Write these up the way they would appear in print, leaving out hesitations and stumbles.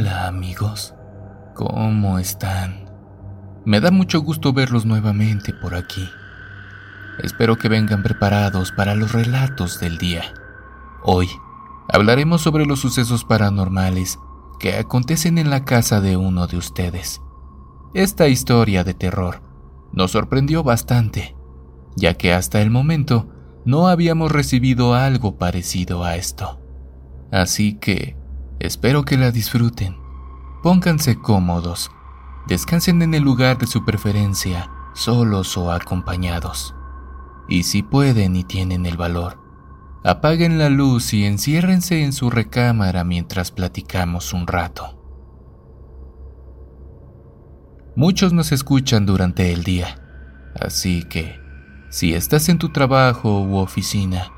Hola amigos, ¿cómo están? Me da mucho gusto verlos nuevamente por aquí. Espero que vengan preparados para los relatos del día. Hoy hablaremos sobre los sucesos paranormales que acontecen en la casa de uno de ustedes. Esta historia de terror nos sorprendió bastante, ya que hasta el momento no habíamos recibido algo parecido a esto. Así que espero que la disfruten, pónganse cómodos, descansen en el lugar de su preferencia, solos o acompañados. Y si pueden y tienen el valor, apaguen la luz y enciérrense en su recámara mientras platicamos un rato. Muchos nos escuchan durante el día, así que si estás en tu trabajo u oficina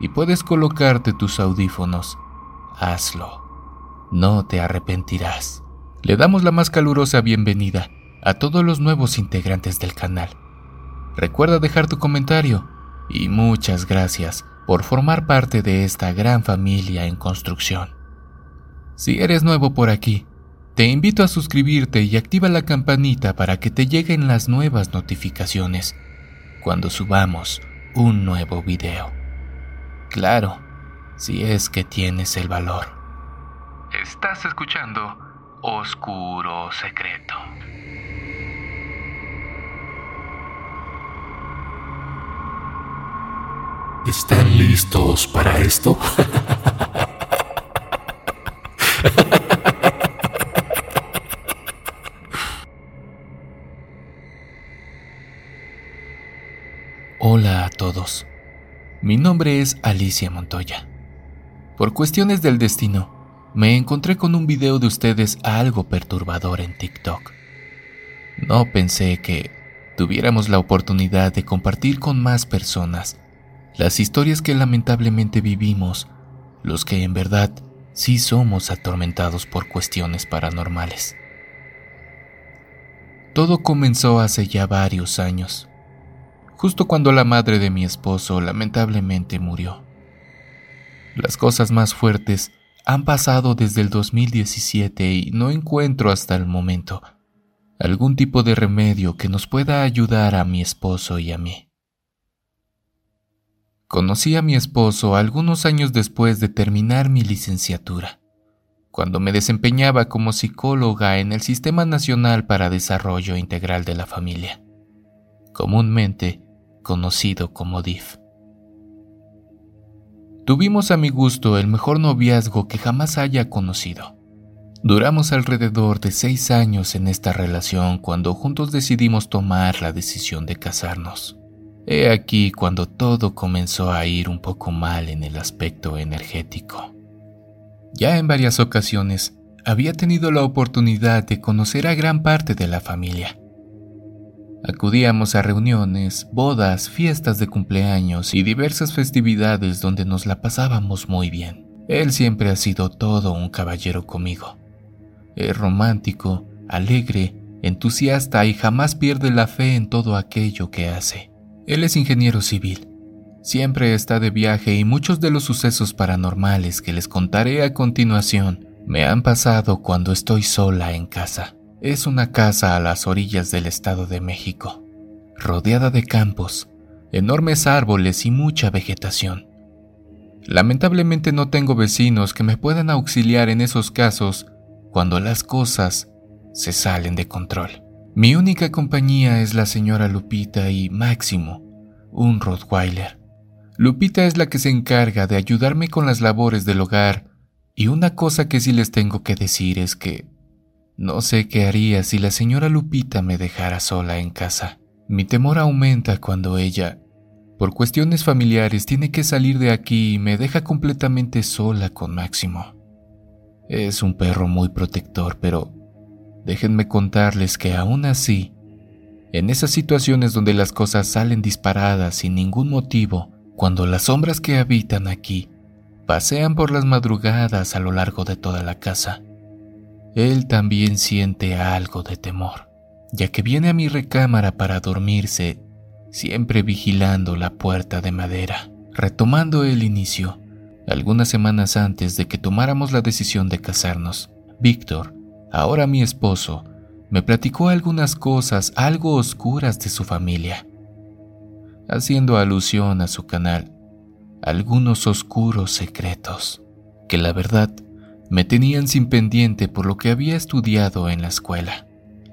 y puedes colocarte tus audífonos, hazlo, no te arrepentirás. Le damos la más calurosa bienvenida a todos los nuevos integrantes del canal. Recuerda dejar tu comentario y muchas gracias por formar parte de esta gran familia en construcción. Si eres nuevo por aquí, te invito a suscribirte y activa la campanita para que te lleguen las nuevas notificaciones cuando subamos un nuevo video. Claro, si es que tienes el valor. Estás escuchando Oscuro Secreto. ¿Están listos para esto? Hola a todos, mi nombre es Alicia Montoya. Por cuestiones del destino, me encontré con un video de ustedes algo perturbador en TikTok. No pensé que tuviéramos la oportunidad de compartir con más personas las historias que lamentablemente vivimos, los que en verdad sí somos atormentados por cuestiones paranormales. Todo comenzó hace ya varios años, justo cuando la madre de mi esposo lamentablemente murió. Las cosas más fuertes han pasado desde el 2017 y no encuentro hasta el momento algún tipo de remedio que nos pueda ayudar a mi esposo y a mí. Conocí a mi esposo algunos años después de terminar mi licenciatura, cuando me desempeñaba como psicóloga en el Sistema Nacional para Desarrollo Integral de la Familia, comúnmente conocido como DIF. Tuvimos a mi gusto el mejor noviazgo que jamás haya conocido. Duramos alrededor de 6 años en esta relación cuando juntos decidimos tomar la decisión de casarnos. He aquí cuando todo comenzó a ir un poco mal en el aspecto energético. Ya en varias ocasiones había tenido la oportunidad de conocer a gran parte de la familia. Acudíamos a reuniones, bodas, fiestas de cumpleaños y diversas festividades donde nos la pasábamos muy bien. Él siempre ha sido todo un caballero conmigo. Es romántico, alegre, entusiasta y jamás pierde la fe en todo aquello que hace. Él es ingeniero civil, siempre está de viaje y muchos de los sucesos paranormales que les contaré a continuación me han pasado cuando estoy sola en casa. Es una casa a las orillas del Estado de México, rodeada de campos, enormes árboles y mucha vegetación. Lamentablemente no tengo vecinos que me puedan auxiliar en esos casos cuando las cosas se salen de control. Mi única compañía es la señora Lupita y Máximo, un Rottweiler. Lupita es la que se encarga de ayudarme con las labores del hogar, y una cosa que sí les tengo que decir es que no sé qué haría si la señora Lupita me dejara sola en casa. Mi temor aumenta cuando ella, por cuestiones familiares, tiene que salir de aquí y me deja completamente sola con Máximo. Es un perro muy protector, pero déjenme contarles que aún así, en esas situaciones donde las cosas salen disparadas sin ningún motivo, cuando las sombras que habitan aquí pasean por las madrugadas a lo largo de toda la casa, él también siente algo de temor, ya que viene a mi recámara para dormirse, siempre vigilando la puerta de madera. Retomando el inicio, algunas semanas antes de que tomáramos la decisión de casarnos, Víctor, ahora mi esposo, me platicó algunas cosas algo oscuras de su familia, haciendo alusión a su canal, algunos oscuros secretos, que la verdad me tenían sin pendiente por lo que había estudiado en la escuela.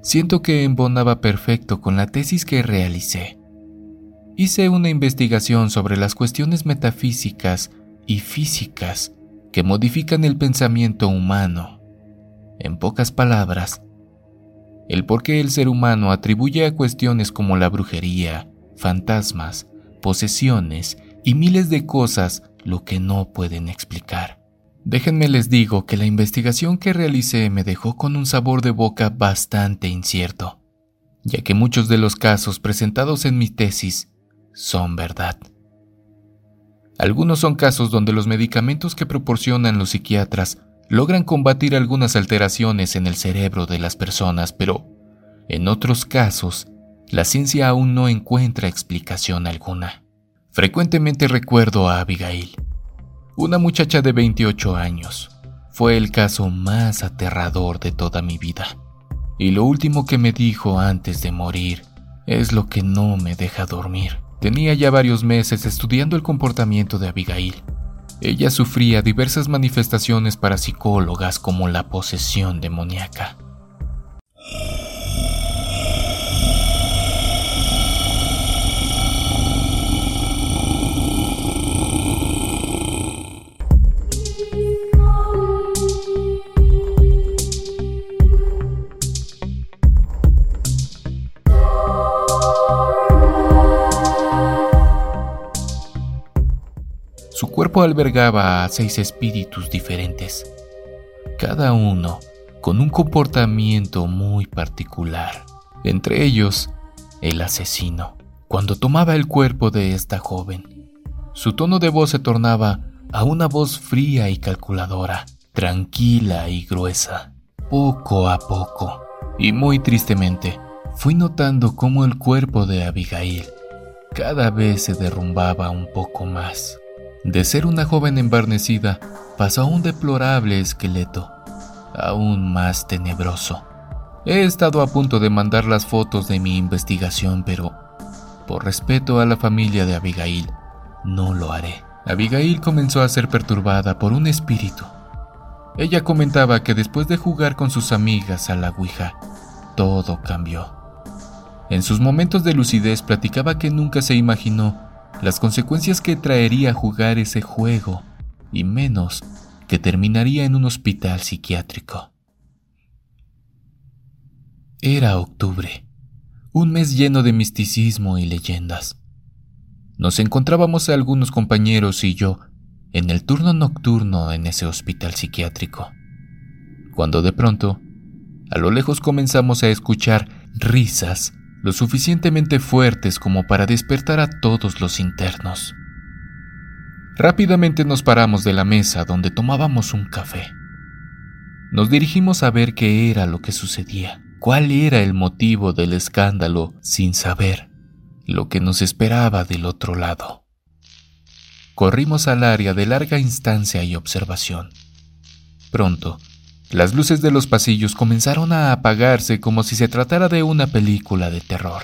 Siento que embonaba perfecto con la tesis que realicé. Hice una investigación sobre las cuestiones metafísicas y físicas que modifican el pensamiento humano. En pocas palabras, el por qué el ser humano atribuye a cuestiones como la brujería, fantasmas, posesiones y miles de cosas lo que no pueden explicar. Déjenme les digo que la investigación que realicé me dejó con un sabor de boca bastante incierto, ya que muchos de los casos presentados en mi tesis son verdad. Algunos son casos donde los medicamentos que proporcionan los psiquiatras logran combatir algunas alteraciones en el cerebro de las personas, pero en otros casos, la ciencia aún no encuentra explicación alguna. Frecuentemente recuerdo a Abigail, una muchacha de 28 años. Fue el caso más aterrador de toda mi vida. Y lo último que me dijo antes de morir es lo que no me deja dormir. Tenía ya varios meses estudiando el comportamiento de Abigail. Ella sufría diversas manifestaciones parapsicólogas como la posesión demoníaca. Su cuerpo albergaba a 6 espíritus diferentes, cada uno con un comportamiento muy particular, entre ellos el asesino. Cuando tomaba el cuerpo de esta joven, su tono de voz se tornaba a una voz fría y calculadora, tranquila y gruesa. Poco a poco, y muy tristemente, fui notando cómo el cuerpo de Abigail cada vez se derrumbaba un poco más. De ser una joven embarnecida, pasó a un deplorable esqueleto, aún más tenebroso. He estado a punto de mandar las fotos de mi investigación, pero por respeto a la familia de Abigail, no lo haré. Abigail comenzó a ser perturbada por un espíritu. Ella comentaba que después de jugar con sus amigas a la Ouija, todo cambió. En sus momentos de lucidez platicaba que nunca se imaginó las consecuencias que traería jugar ese juego, y menos que terminaría en un hospital psiquiátrico. Era octubre, un mes lleno de misticismo y leyendas. Nos encontrábamos algunos compañeros y yo en el turno nocturno en ese hospital psiquiátrico, cuando de pronto, a lo lejos comenzamos a escuchar risas lo suficientemente fuertes como para despertar a todos los internos. Rápidamente nos paramos de la mesa donde tomábamos un café. Nos dirigimos a ver qué era lo que sucedía, cuál era el motivo del escándalo, sin saber lo que nos esperaba del otro lado. Corrimos al área de larga instancia y observación. Pronto, las luces de los pasillos comenzaron a apagarse como si se tratara de una película de terror.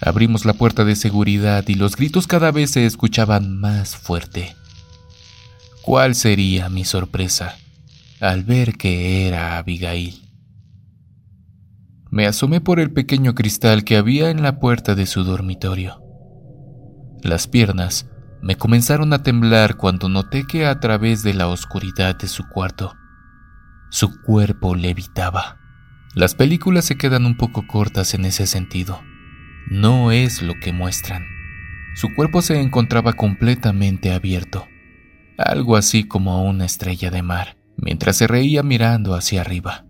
Abrimos la puerta de seguridad y los gritos cada vez se escuchaban más fuerte. ¿Cuál sería mi sorpresa al ver que era Abigail? Me asomé por el pequeño cristal que había en la puerta de su dormitorio. Las piernas me comenzaron a temblar cuando noté que a través de la oscuridad de su cuarto, su cuerpo levitaba. Las películas se quedan un poco cortas en ese sentido. No es lo que muestran. Su cuerpo se encontraba completamente abierto, algo así como una estrella de mar, mientras se reía mirando hacia arriba.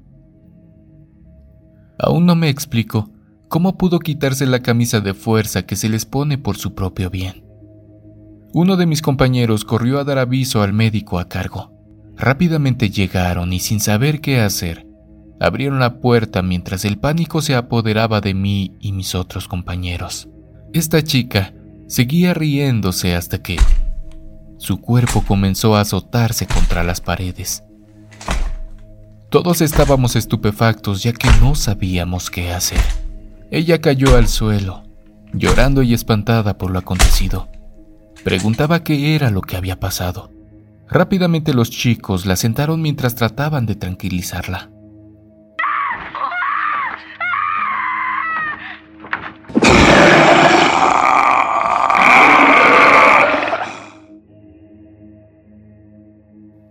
Aún no me explico cómo pudo quitarse la camisa de fuerza que se les pone por su propio bien. Uno de mis compañeros corrió a dar aviso al médico a cargo. Rápidamente llegaron y sin saber qué hacer, abrieron la puerta mientras el pánico se apoderaba de mí y mis otros compañeros. Esta chica seguía riéndose hasta que su cuerpo comenzó a azotarse contra las paredes. Todos estábamos estupefactos ya que no sabíamos qué hacer. Ella cayó al suelo, llorando y espantada por lo acontecido. Preguntaba qué era lo que había pasado. Rápidamente los chicos la sentaron mientras trataban de tranquilizarla.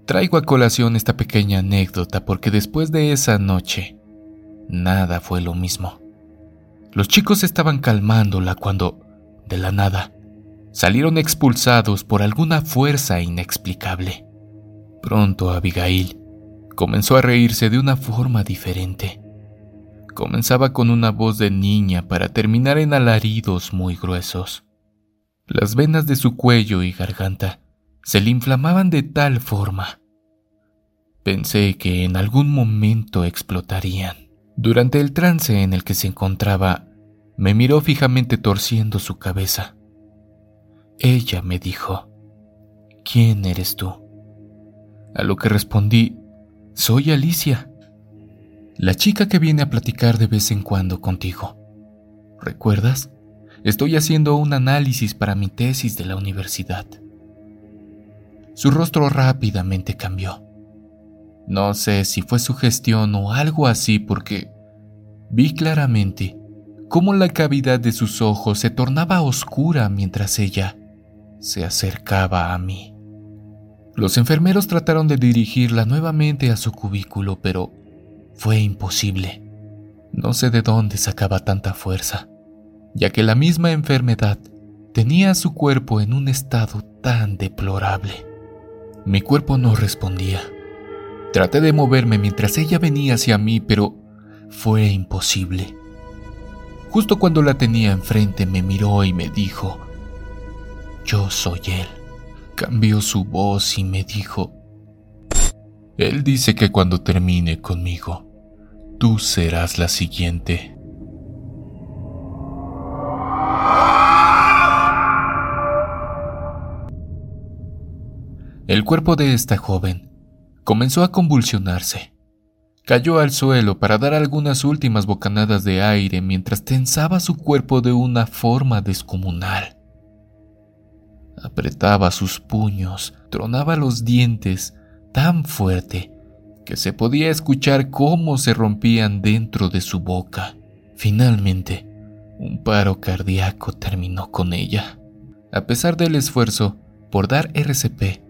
Traigo a colación esta pequeña anécdota porque después de esa noche, nada fue lo mismo. Los chicos estaban calmándola cuando, de la nada, salieron expulsados por alguna fuerza inexplicable. Pronto Abigail comenzó a reírse de una forma diferente. Comenzaba con una voz de niña para terminar en alaridos muy gruesos. Las venas de su cuello y garganta se le inflamaban de tal forma. Pensé que en algún momento explotarían. Durante el trance en el que se encontraba, me miró fijamente torciendo su cabeza. Ella me dijo, ¿quién eres tú? A lo que respondí, soy Alicia, la chica que viene a platicar de vez en cuando contigo. ¿Recuerdas? Estoy haciendo un análisis para mi tesis de la universidad. Su rostro rápidamente cambió. No sé si fue sugestión o algo así porque vi claramente cómo la cavidad de sus ojos se tornaba oscura mientras ella se acercaba a mí. Los enfermeros trataron de dirigirla nuevamente a su cubículo, pero fue imposible. No sé de dónde sacaba tanta fuerza, ya que la misma enfermedad tenía a su cuerpo en un estado tan deplorable. Mi cuerpo no respondía. Traté de moverme mientras ella venía hacia mí, pero fue imposible. Justo cuando la tenía enfrente, me miró y me dijo, yo soy él. Cambió su voz y me dijo, él dice que cuando termine conmigo, tú serás la siguiente. El cuerpo de esta joven comenzó a convulsionarse. Cayó al suelo para dar algunas últimas bocanadas de aire mientras tensaba su cuerpo de una forma descomunal. Apretaba sus puños, tronaba los dientes tan fuerte que se podía escuchar cómo se rompían dentro de su boca. Finalmente, un paro cardíaco terminó con ella. A pesar del esfuerzo por dar RCP,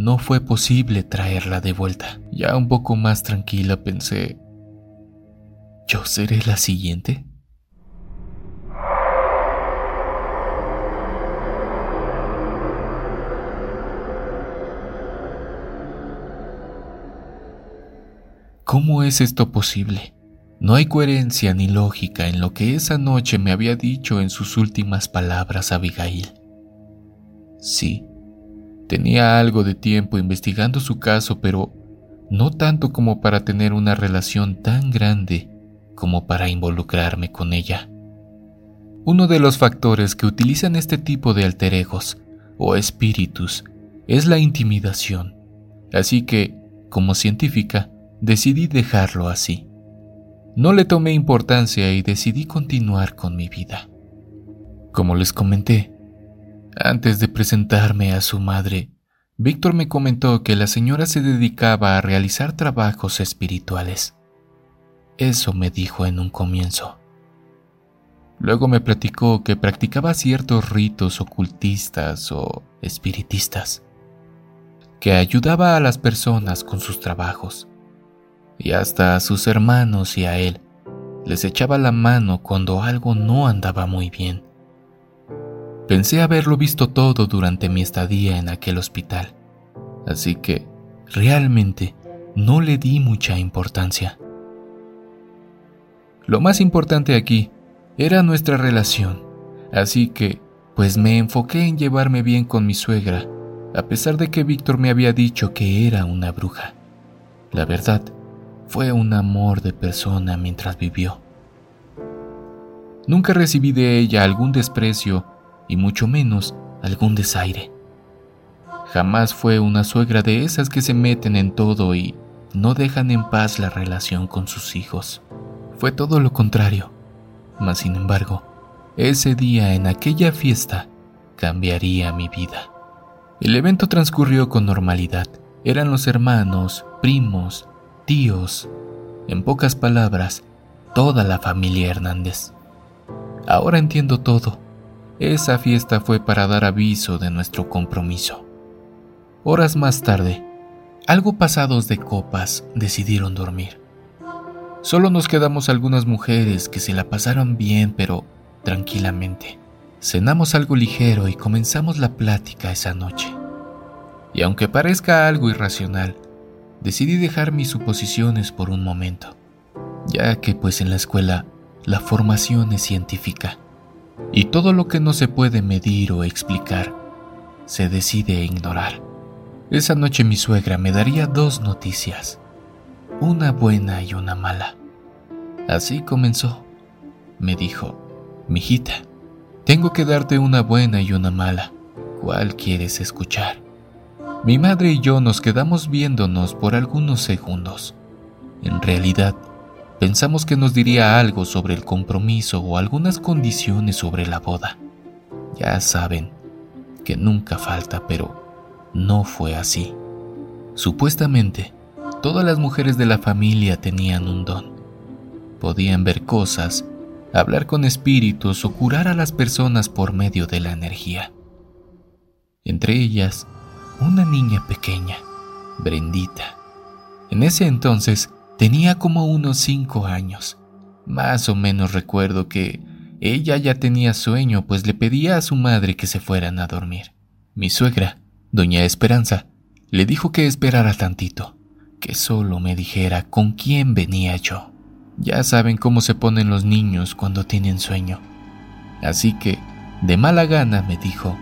no fue posible traerla de vuelta. Ya un poco más tranquila pensé, ¿yo seré la siguiente? ¿Cómo es esto posible? No hay coherencia ni lógica en lo que esa noche me había dicho en sus últimas palabras a Abigail. Sí. Tenía algo de tiempo investigando su caso, pero no tanto como para tener una relación tan grande como para involucrarme con ella. Uno de los factores que utilizan este tipo de alter egos o espíritus es la intimidación, así que, como científica, decidí dejarlo así. No le tomé importancia y decidí continuar con mi vida. Como les comenté, antes de presentarme a su madre, Víctor me comentó que la señora se dedicaba a realizar trabajos espirituales. Eso me dijo en un comienzo. Luego me platicó que practicaba ciertos ritos ocultistas o espiritistas, que ayudaba a las personas con sus trabajos, y hasta a sus hermanos y a él les echaba la mano cuando algo no andaba muy bien. Pensé haberlo visto todo durante mi estadía en aquel hospital, así que realmente no le di mucha importancia. Lo más importante aquí era nuestra relación, así que pues me enfoqué en llevarme bien con mi suegra, a pesar de que Víctor me había dicho que era una bruja. La verdad, fue un amor de persona mientras vivió. Nunca recibí de ella algún desprecio y mucho menos algún desaire. Jamás fue una suegra de esas que se meten en todo y no dejan en paz la relación con sus hijos. Fue todo lo contrario, mas sin embargo, ese día en aquella fiesta cambiaría mi vida. El evento transcurrió con normalidad. Eran los hermanos, primos, tíos, en pocas palabras, toda la familia Hernández. Ahora entiendo todo. Esa fiesta fue para dar aviso de nuestro compromiso. Horas más tarde, algo pasados de copas, decidieron dormir. Solo nos quedamos algunas mujeres que se la pasaron bien, pero tranquilamente. Cenamos algo ligero y comenzamos la plática esa noche. Y aunque parezca algo irracional, decidí dejar mis suposiciones por un momento, ya que pues en la escuela la formación es científica y todo lo que no se puede medir o explicar se decide ignorar. Esa noche mi suegra me daría 2 noticias, una buena y una mala. Así comenzó. Me dijo: mijita, tengo que darte una buena y una mala. ¿Cuál quieres escuchar? Mi madre y yo nos quedamos viéndonos por algunos segundos. En realidad, pensamos que nos diría algo sobre el compromiso o algunas condiciones sobre la boda. Ya saben que nunca falta, pero no fue así. Supuestamente, todas las mujeres de la familia tenían un don. Podían ver cosas, hablar con espíritus o curar a las personas por medio de la energía. Entre ellas, una niña pequeña, Brendita. En ese entonces tenía como unos 5 años. Más o menos recuerdo que ella ya tenía sueño, pues le pedía a su madre que se fueran a dormir. Mi suegra, Doña Esperanza, le dijo que esperara tantito, que solo me dijera con quién venía yo. Ya saben cómo se ponen los niños cuando tienen sueño. Así que, de mala gana, me dijo: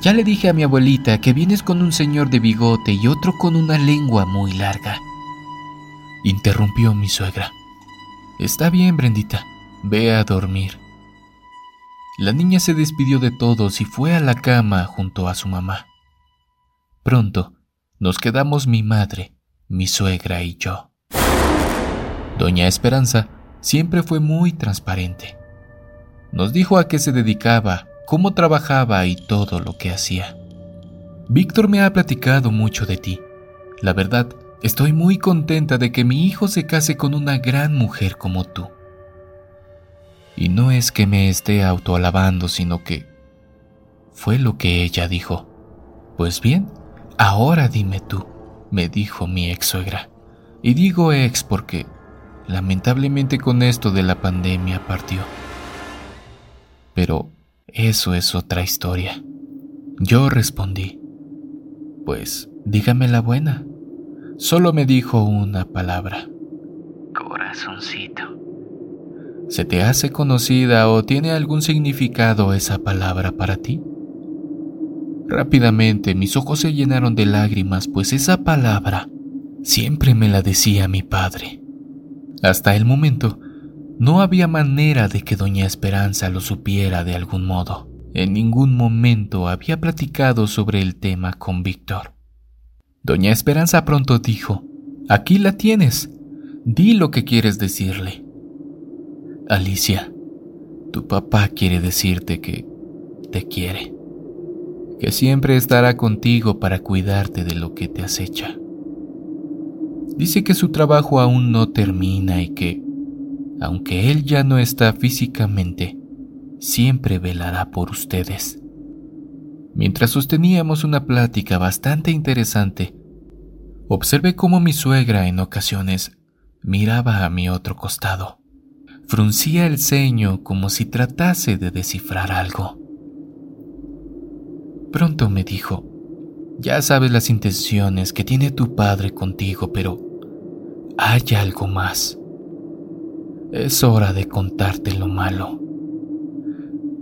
ya le dije a mi abuelita que vienes con un señor de bigote y otro con una lengua muy larga. Interrumpió mi suegra: está bien, Brendita, ve a dormir. La niña se despidió de todos y fue a la cama junto a su mamá. Pronto nos quedamos mi madre, mi suegra y yo. Doña Esperanza siempre fue muy transparente. Nos dijo a qué se dedicaba, cómo trabajaba y todo lo que hacía. Víctor me ha platicado mucho de ti. La verdad, estoy muy contenta de que mi hijo se case con una gran mujer como tú. Y no es que me esté autoalabando, sino que fue lo que ella dijo. Pues bien, ahora dime tú, me dijo mi ex suegra. Y digo ex porque lamentablemente con esto de la pandemia partió. Pero eso es otra historia. Yo respondí: pues dígame la buena. Solo me dijo una palabra: corazoncito. ¿Se te hace conocida o tiene algún significado esa palabra para ti? Rápidamente mis ojos se llenaron de lágrimas, pues esa palabra siempre me la decía mi padre. Hasta el momento, no había manera de que Doña Esperanza lo supiera de algún modo. En ningún momento había platicado sobre el tema con Víctor. Doña Esperanza pronto dijo: aquí la tienes, di lo que quieres decirle. Alicia, tu papá quiere decirte que te quiere, que siempre estará contigo para cuidarte de lo que te acecha. Dice que su trabajo aún no termina y que, aunque él ya no está físicamente, siempre velará por ustedes. Mientras sosteníamos una plática bastante interesante, observé cómo mi suegra en ocasiones miraba a mi otro costado. Fruncía el ceño como si tratase de descifrar algo. Pronto me dijo: ya sabes las intenciones que tiene tu padre contigo, pero hay algo más. Es hora de contarte lo malo.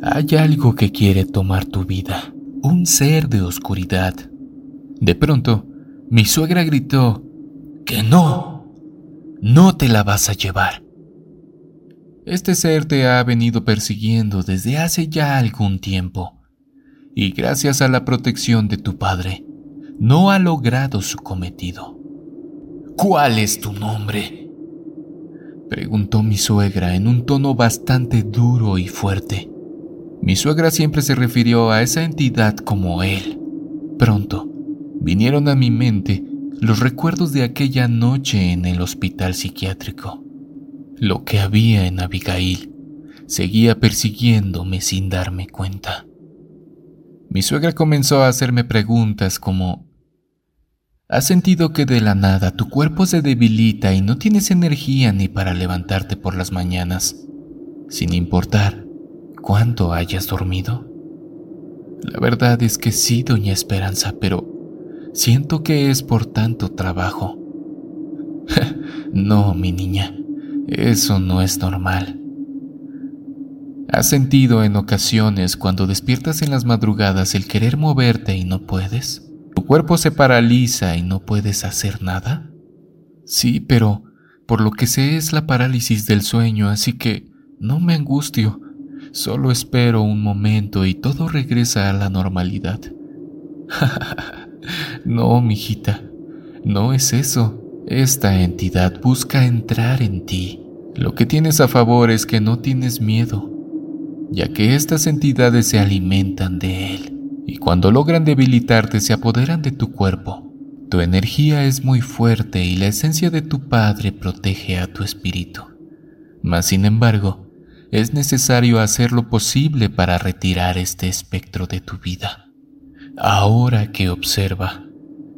Hay algo que quiere tomar tu vida, un ser de oscuridad. De pronto, mi suegra gritó: ¡que no! ¡No te la vas a llevar! Este ser te ha venido persiguiendo desde hace ya algún tiempo, y gracias a la protección de tu padre, no ha logrado su cometido. ¿Cuál es tu nombre?, preguntó mi suegra en un tono bastante duro y fuerte. Mi suegra siempre se refirió a esa entidad como él. Pronto vinieron a mi mente los recuerdos de aquella noche en el hospital psiquiátrico. Lo que había en Abigail seguía persiguiéndome sin darme cuenta. Mi suegra comenzó a hacerme preguntas como: ¿has sentido que de la nada tu cuerpo se debilita y no tienes energía ni para levantarte por las mañanas, sin importar cuánto hayas dormido? La verdad es que sí, doña Esperanza, pero siento que es por tanto trabajo. No, mi niña, eso no es normal. ¿Has sentido en ocasiones cuando despiertas en las madrugadas el querer moverte y no puedes? ¿Tu cuerpo se paraliza y no puedes hacer nada? Sí, pero por lo que sé es la parálisis del sueño, así que no me angustio. Solo espero un momento y todo regresa a la normalidad. No, mijita, no es eso. Esta entidad busca entrar en ti. Lo que tienes a favor es que no tienes miedo, ya que estas entidades se alimentan de él. Y cuando logran debilitarte se apoderan de tu cuerpo. Tu energía es muy fuerte y la esencia de tu padre protege a tu espíritu. Mas sin embargo, es necesario hacer lo posible para retirar este espectro de tu vida. Ahora que observa,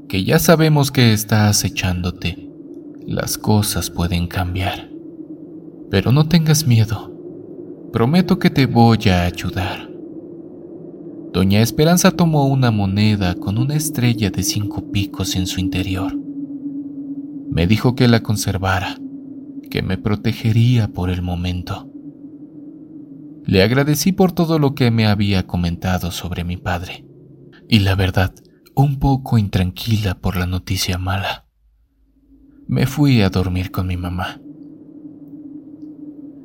que ya sabemos que está acechándote, las cosas pueden cambiar. Pero no tengas miedo. Prometo que te voy a ayudar. Doña Esperanza tomó una moneda con una estrella de 5 picos en su interior. Me dijo que la conservara, que me protegería por el momento. Le agradecí por todo lo que me había comentado sobre mi padre, y la verdad, un poco intranquila por la noticia mala. Me fui a dormir con mi mamá.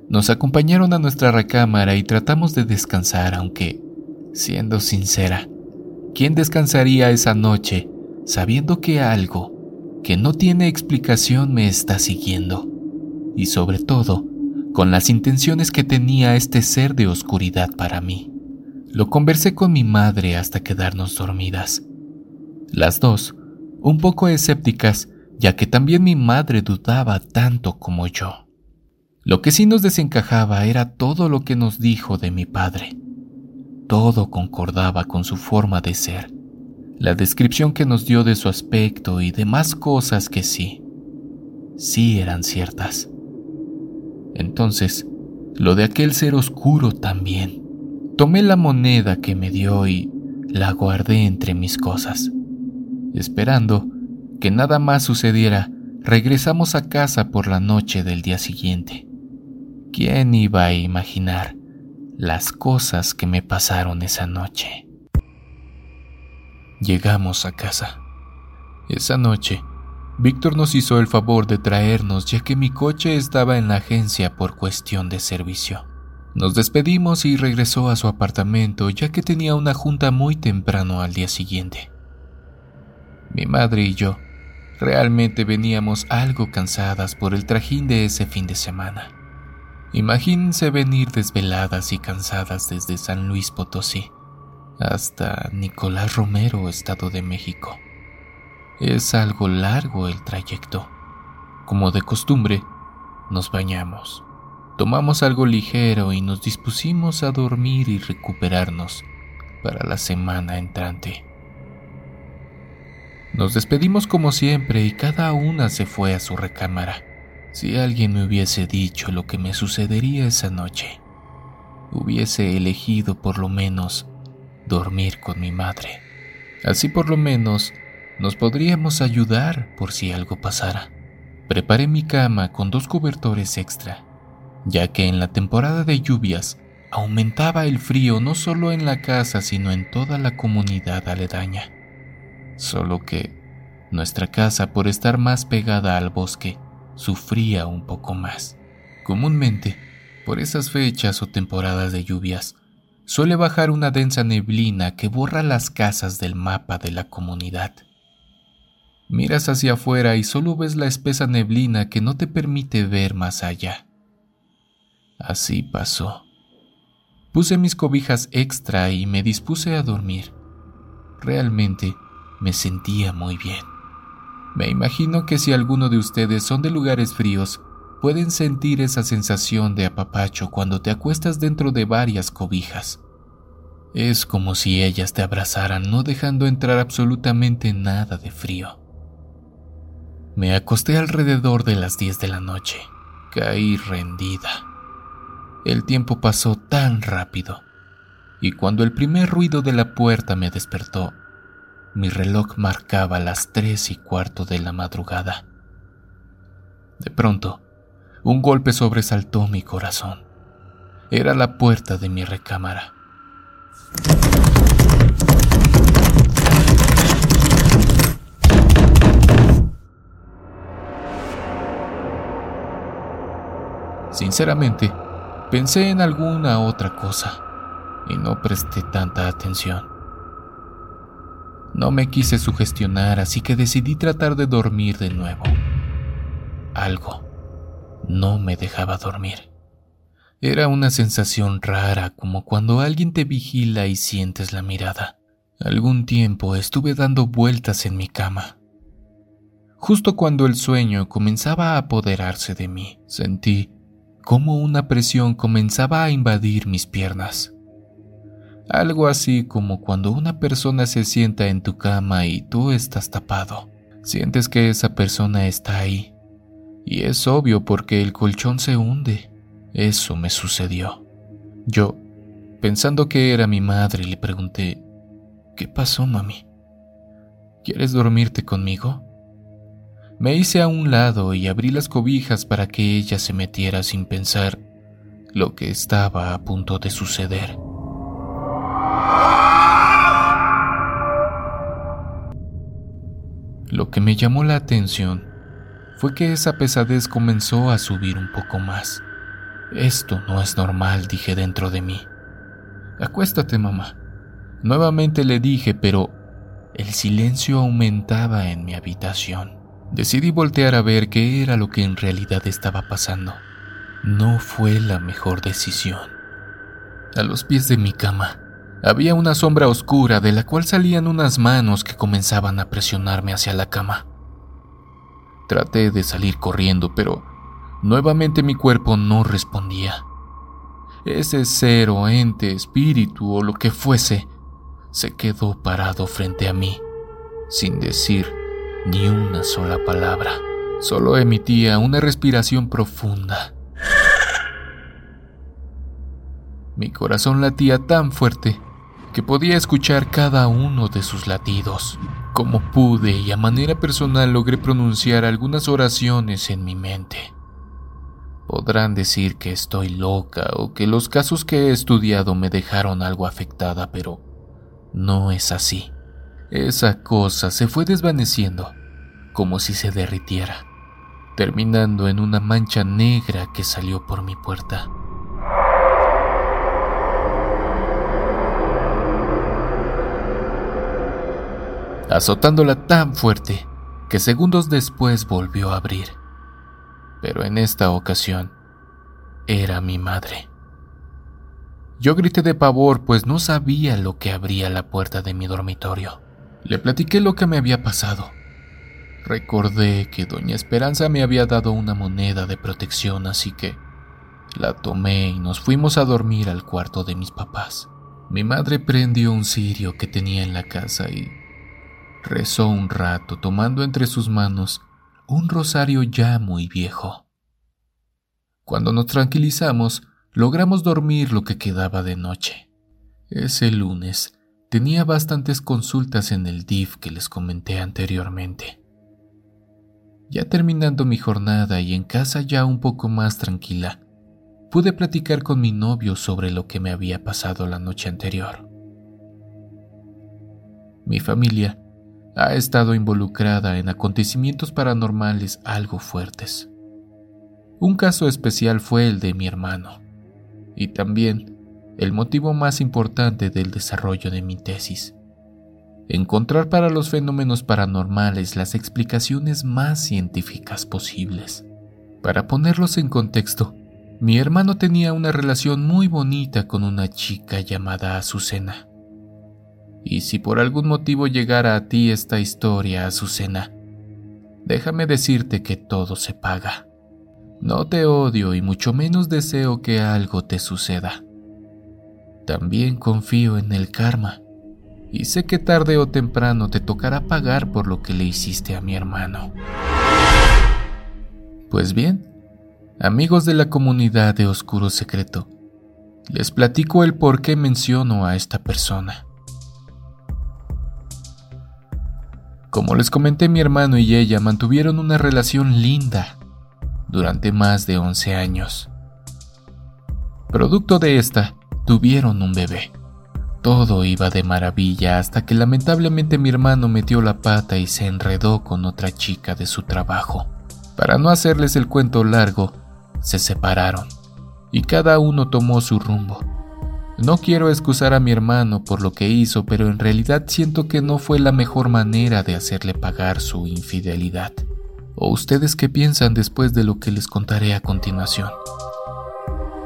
Nos acompañaron a nuestra recámara y tratamos de descansar, aunque, siendo sincera, ¿quién descansaría esa noche sabiendo que algo que no tiene explicación me está siguiendo? Y sobre todo, con las intenciones que tenía este ser de oscuridad para mí. Lo conversé con mi madre hasta quedarnos dormidas. Las dos, un poco escépticas, ya que también mi madre dudaba tanto como yo. Lo que sí nos desencajaba era todo lo que nos dijo de mi padre. Todo concordaba con su forma de ser, la descripción que nos dio de su aspecto y demás cosas que sí eran ciertas. Entonces, lo de aquel ser oscuro también. Tomé la moneda que me dio y la guardé entre mis cosas. Esperando que nada más sucediera, regresamos a casa por la noche del día siguiente. ¿Quién iba a imaginar las cosas que me pasaron esa noche? Llegamos a casa. Esa noche, Víctor nos hizo el favor de traernos, ya que mi coche estaba en la agencia por cuestión de servicio. Nos despedimos y regresó a su apartamento, ya que tenía una junta muy temprano al día siguiente. Mi madre y yo realmente veníamos algo cansadas por el trajín de ese fin de semana. Imagínense venir desveladas y cansadas desde San Luis Potosí hasta Nicolás Romero, Estado de México. Es algo largo el trayecto. Como de costumbre, nos bañamos, tomamos algo ligero y nos dispusimos a dormir y recuperarnos para la semana entrante. Nos despedimos como siempre y cada una se fue a su recámara. Si alguien me hubiese dicho lo que me sucedería esa noche, hubiese elegido por lo menos dormir con mi madre. Así por lo menos nos podríamos ayudar por si algo pasara. Preparé mi cama con 2 cobertores extra, ya que en la temporada de lluvias aumentaba el frío no solo en la casa sino en toda la comunidad aledaña. Solo que nuestra casa, por estar más pegada al bosque, sufría un poco más. Comúnmente, por esas fechas o temporadas de lluvias, suele bajar una densa neblina que borra las casas del mapa de la comunidad. Miras hacia afuera y solo ves la espesa neblina que no te permite ver más allá. Así pasó. Puse mis cobijas extra y me dispuse a dormir. Realmente me sentía muy bien. Me imagino que si alguno de ustedes son de lugares fríos, pueden sentir esa sensación de apapacho cuando te acuestas dentro de varias cobijas. Es como si ellas te abrazaran, no dejando entrar absolutamente nada de frío. Me acosté alrededor de las 10 de la noche. Caí rendida. El tiempo pasó tan rápido, y cuando el primer ruido de la puerta me despertó, mi reloj marcaba las 3:15 de la madrugada. De pronto, un golpe sobresaltó mi corazón. Era la puerta de mi recámara. Sinceramente, pensé en alguna otra cosa y no presté tanta atención. No me quise sugestionar, así que decidí tratar de dormir de nuevo. Algo no me dejaba dormir. Era una sensación rara, como cuando alguien te vigila y sientes la mirada. Algún tiempo estuve dando vueltas en mi cama. Justo cuando el sueño comenzaba a apoderarse de mí, sentí cómo una presión comenzaba a invadir mis piernas. Algo así como cuando una persona se sienta en tu cama y tú estás tapado. Sientes que esa persona está ahí, y es obvio porque el colchón se hunde. Eso me sucedió. Yo, pensando que era mi madre, le pregunté: ¿qué pasó, mami? ¿Quieres dormirte conmigo? Me hice a un lado y abrí las cobijas para que ella se metiera sin pensar lo que estaba a punto de suceder. Lo que me llamó la atención fue que esa pesadez comenzó a subir un poco más. Esto no es normal, dije dentro de mí. Acuéstate, mamá. Nuevamente le dije, pero el silencio aumentaba en mi habitación. Decidí voltear a ver qué era lo que en realidad estaba pasando. No fue la mejor decisión. A los pies de mi cama había una sombra oscura de la cual salían unas manos que comenzaban a presionarme hacia la cama. Traté de salir corriendo, pero nuevamente mi cuerpo no respondía. Ese ser o ente, espíritu o lo que fuese, se quedó parado frente a mí, sin decir ni una sola palabra. Solo emitía una respiración profunda. Mi corazón latía tan fuerte que podía escuchar cada uno de sus latidos. Como pude y a manera personal logré pronunciar algunas oraciones en mi mente. Podrán decir que estoy loca o que los casos que he estudiado me dejaron algo afectada, pero no es así. Esa cosa se fue desvaneciendo, como si se derritiera, terminando en una mancha negra que salió por mi puerta. Azotándola tan fuerte que segundos después volvió a abrir. Pero en esta ocasión, era mi madre. Yo grité de pavor, pues no sabía lo que abría la puerta de mi dormitorio. Le platiqué lo que me había pasado. Recordé que Doña Esperanza me había dado una moneda de protección, así que la tomé y nos fuimos a dormir al cuarto de mis papás. Mi madre prendió un cirio que tenía en la casa y rezó un rato, tomando entre sus manos un rosario ya muy viejo. Cuando nos tranquilizamos, logramos dormir lo que quedaba de noche. Ese lunes tenía bastantes consultas en el DIF que les comenté anteriormente. Ya terminando mi jornada y en casa ya un poco más tranquila, pude platicar con mi novio sobre lo que me había pasado la noche anterior. Mi familia ha estado involucrada en acontecimientos paranormales algo fuertes. Un caso especial fue el de mi hermano, y también el motivo más importante del desarrollo de mi tesis. encontrar para los fenómenos paranormales las explicaciones más científicas posibles. Para ponerlos en contexto, mi hermano tenía una relación muy bonita con una chica llamada Azucena. Y si por algún motivo llegara a ti esta historia, Azucena, déjame decirte que todo se paga. No te odio y mucho menos deseo que algo te suceda. También confío en el karma y sé que tarde o temprano te tocará pagar por lo que le hiciste a mi hermano. Pues bien, amigos de la comunidad de Oscuro Secreto, les platico el por qué menciono a esta persona. Como les comenté, mi hermano y ella mantuvieron una relación linda durante más de 11 años. Producto de esta, tuvieron un bebé. Todo iba de maravilla hasta que lamentablemente mi hermano metió la pata y se enredó con otra chica de su trabajo. Para no hacerles el cuento largo, se separaron y cada uno tomó su rumbo. No quiero excusar a mi hermano por lo que hizo, pero en realidad siento que no fue la mejor manera de hacerle pagar su infidelidad. ¿O ustedes qué piensan después de lo que les contaré a continuación?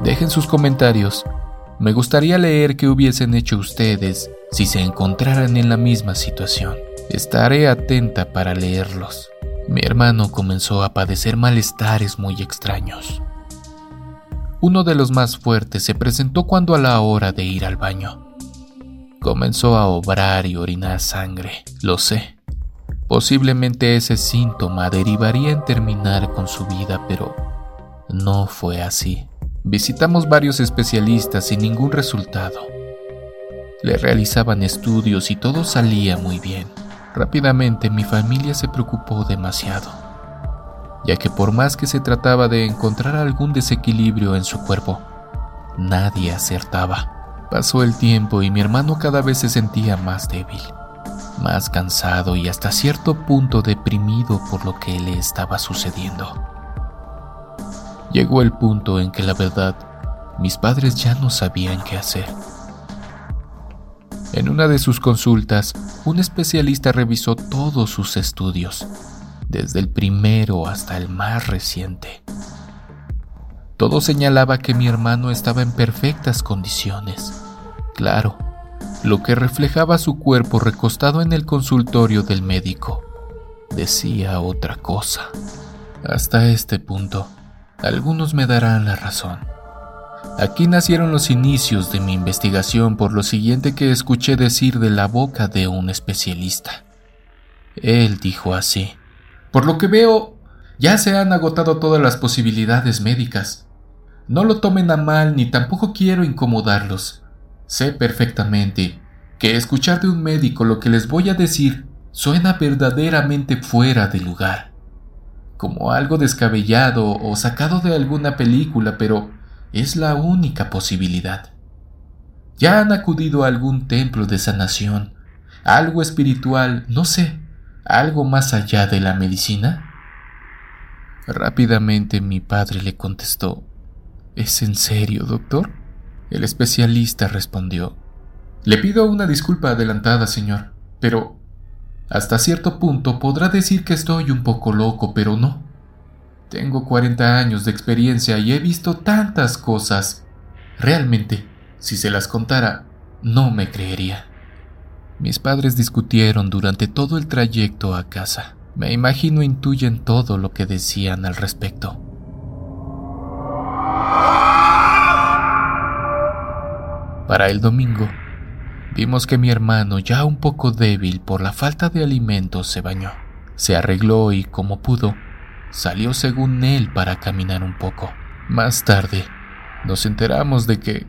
Dejen sus comentarios. Me gustaría leer qué hubiesen hecho ustedes si se encontraran en la misma situación. Estaré atenta para leerlos. Mi hermano comenzó a padecer malestares muy extraños. Uno de los más fuertes se presentó cuando a la hora de ir al baño comenzó a obrar y orinar sangre. Lo sé, posiblemente ese síntoma derivaría en terminar con su vida, pero no fue así. Visitamos varios especialistas sin ningún resultado. Le realizaban estudios y todo salía muy bien. Rápidamente mi familia se preocupó demasiado, ya que por más que se trataba de encontrar algún desequilibrio en su cuerpo, nadie acertaba. Pasó el tiempo y mi hermano cada vez se sentía más débil, más cansado y hasta cierto punto deprimido por lo que le estaba sucediendo. Llegó el punto en que la verdad, mis padres ya no sabían qué hacer. En una de sus consultas, un especialista revisó todos sus estudios, desde el primero hasta el más reciente. Todo señalaba que mi hermano estaba en perfectas condiciones. Claro, lo que reflejaba su cuerpo recostado en el consultorio del médico decía otra cosa. Hasta este punto, algunos me darán la razón. Aquí nacieron los inicios de mi investigación por lo siguiente que escuché decir de la boca de un especialista. Él dijo así: por lo que veo, ya se han agotado todas las posibilidades médicas. No lo tomen a mal ni tampoco quiero incomodarlos. Sé perfectamente que escuchar de un médico lo que les voy a decir suena verdaderamente fuera de lugar, como algo descabellado o sacado de alguna película, pero es la única posibilidad. Ya han acudido a algún templo de sanación, algo espiritual, no sé, algo más allá de la medicina. Rápidamente mi padre le contestó: ¿es en serio, doctor? El especialista respondió: le pido una disculpa adelantada, señor, pero hasta cierto punto podrá decir que estoy un poco loco, pero no. Tengo 40 años de experiencia y he visto tantas cosas. Realmente, si se las contara, no me creería. Mis padres discutieron durante todo el trayecto a casa. Me imagino intuyen todo lo que decían al respecto. Para el domingo, vimos que mi hermano, ya un poco débil por la falta de alimentos, se bañó, se arregló y, como pudo, salió según él para caminar un poco. Más tarde, nos enteramos de que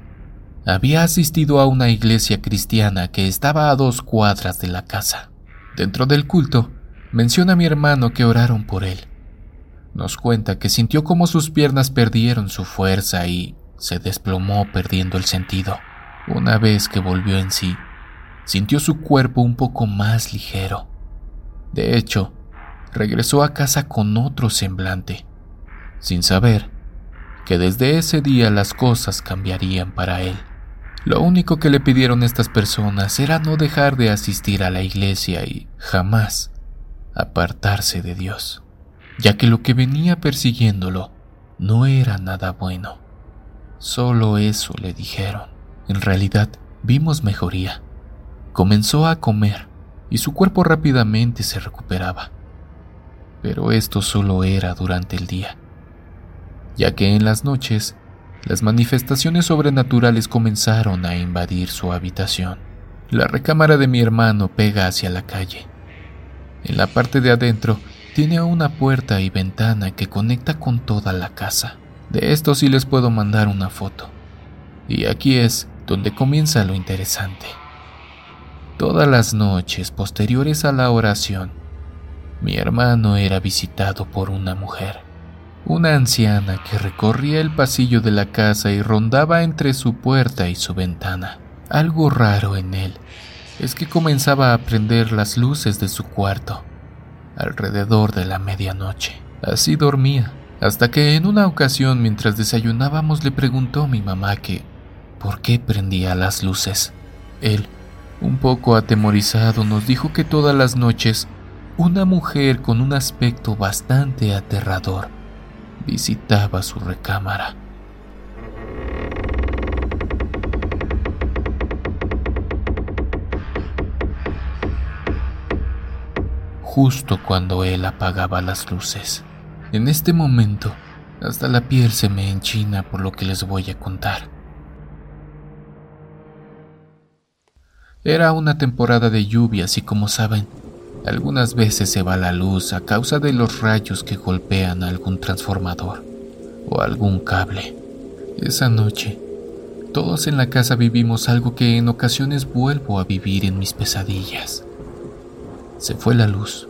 había asistido a una iglesia cristiana que estaba a 2 cuadras de la casa. Dentro del culto, menciona a mi hermano que oraron por él. Nos cuenta que sintió como sus piernas perdieron su fuerza y se desplomó perdiendo el sentido. Una vez que volvió en sí, sintió su cuerpo un poco más ligero. De hecho, regresó a casa con otro semblante, sin saber que desde ese día las cosas cambiarían para él. Lo único que le pidieron estas personas era no dejar de asistir a la iglesia y jamás apartarse de Dios, ya que lo que venía persiguiéndolo no era nada bueno. Solo eso le dijeron. En realidad, vimos mejoría. Comenzó a comer y su cuerpo rápidamente se recuperaba. Pero esto solo era durante el día, ya que en las noches, las manifestaciones sobrenaturales comenzaron a invadir su habitación. La recámara de mi hermano pega hacia la calle. En la parte de adentro, tiene una puerta y ventana que conecta con toda la casa. De esto sí les puedo mandar una foto. Y aquí es donde comienza lo interesante. Todas las noches posteriores a la oración, mi hermano era visitado por una mujer, una anciana que recorría el pasillo de la casa y rondaba entre su puerta y su ventana. Algo raro en él es que comenzaba a prender las luces de su cuarto alrededor de la medianoche. Así dormía, hasta que en una ocasión mientras desayunábamos le preguntó a mi mamá que ¿por qué prendía las luces? Él, un poco atemorizado, nos dijo que todas las noches una mujer con un aspecto bastante aterrador visitaba su recámara. Justo cuando él apagaba las luces. En este momento, hasta la piel se me enchina por lo que les voy a contar. Era una temporada de lluvias y, como saben, algunas veces se va la luz a causa de los rayos que golpean a algún transformador o algún cable. Esa noche, todos en la casa vivimos algo que en ocasiones vuelvo a vivir en mis pesadillas. Se fue la luz.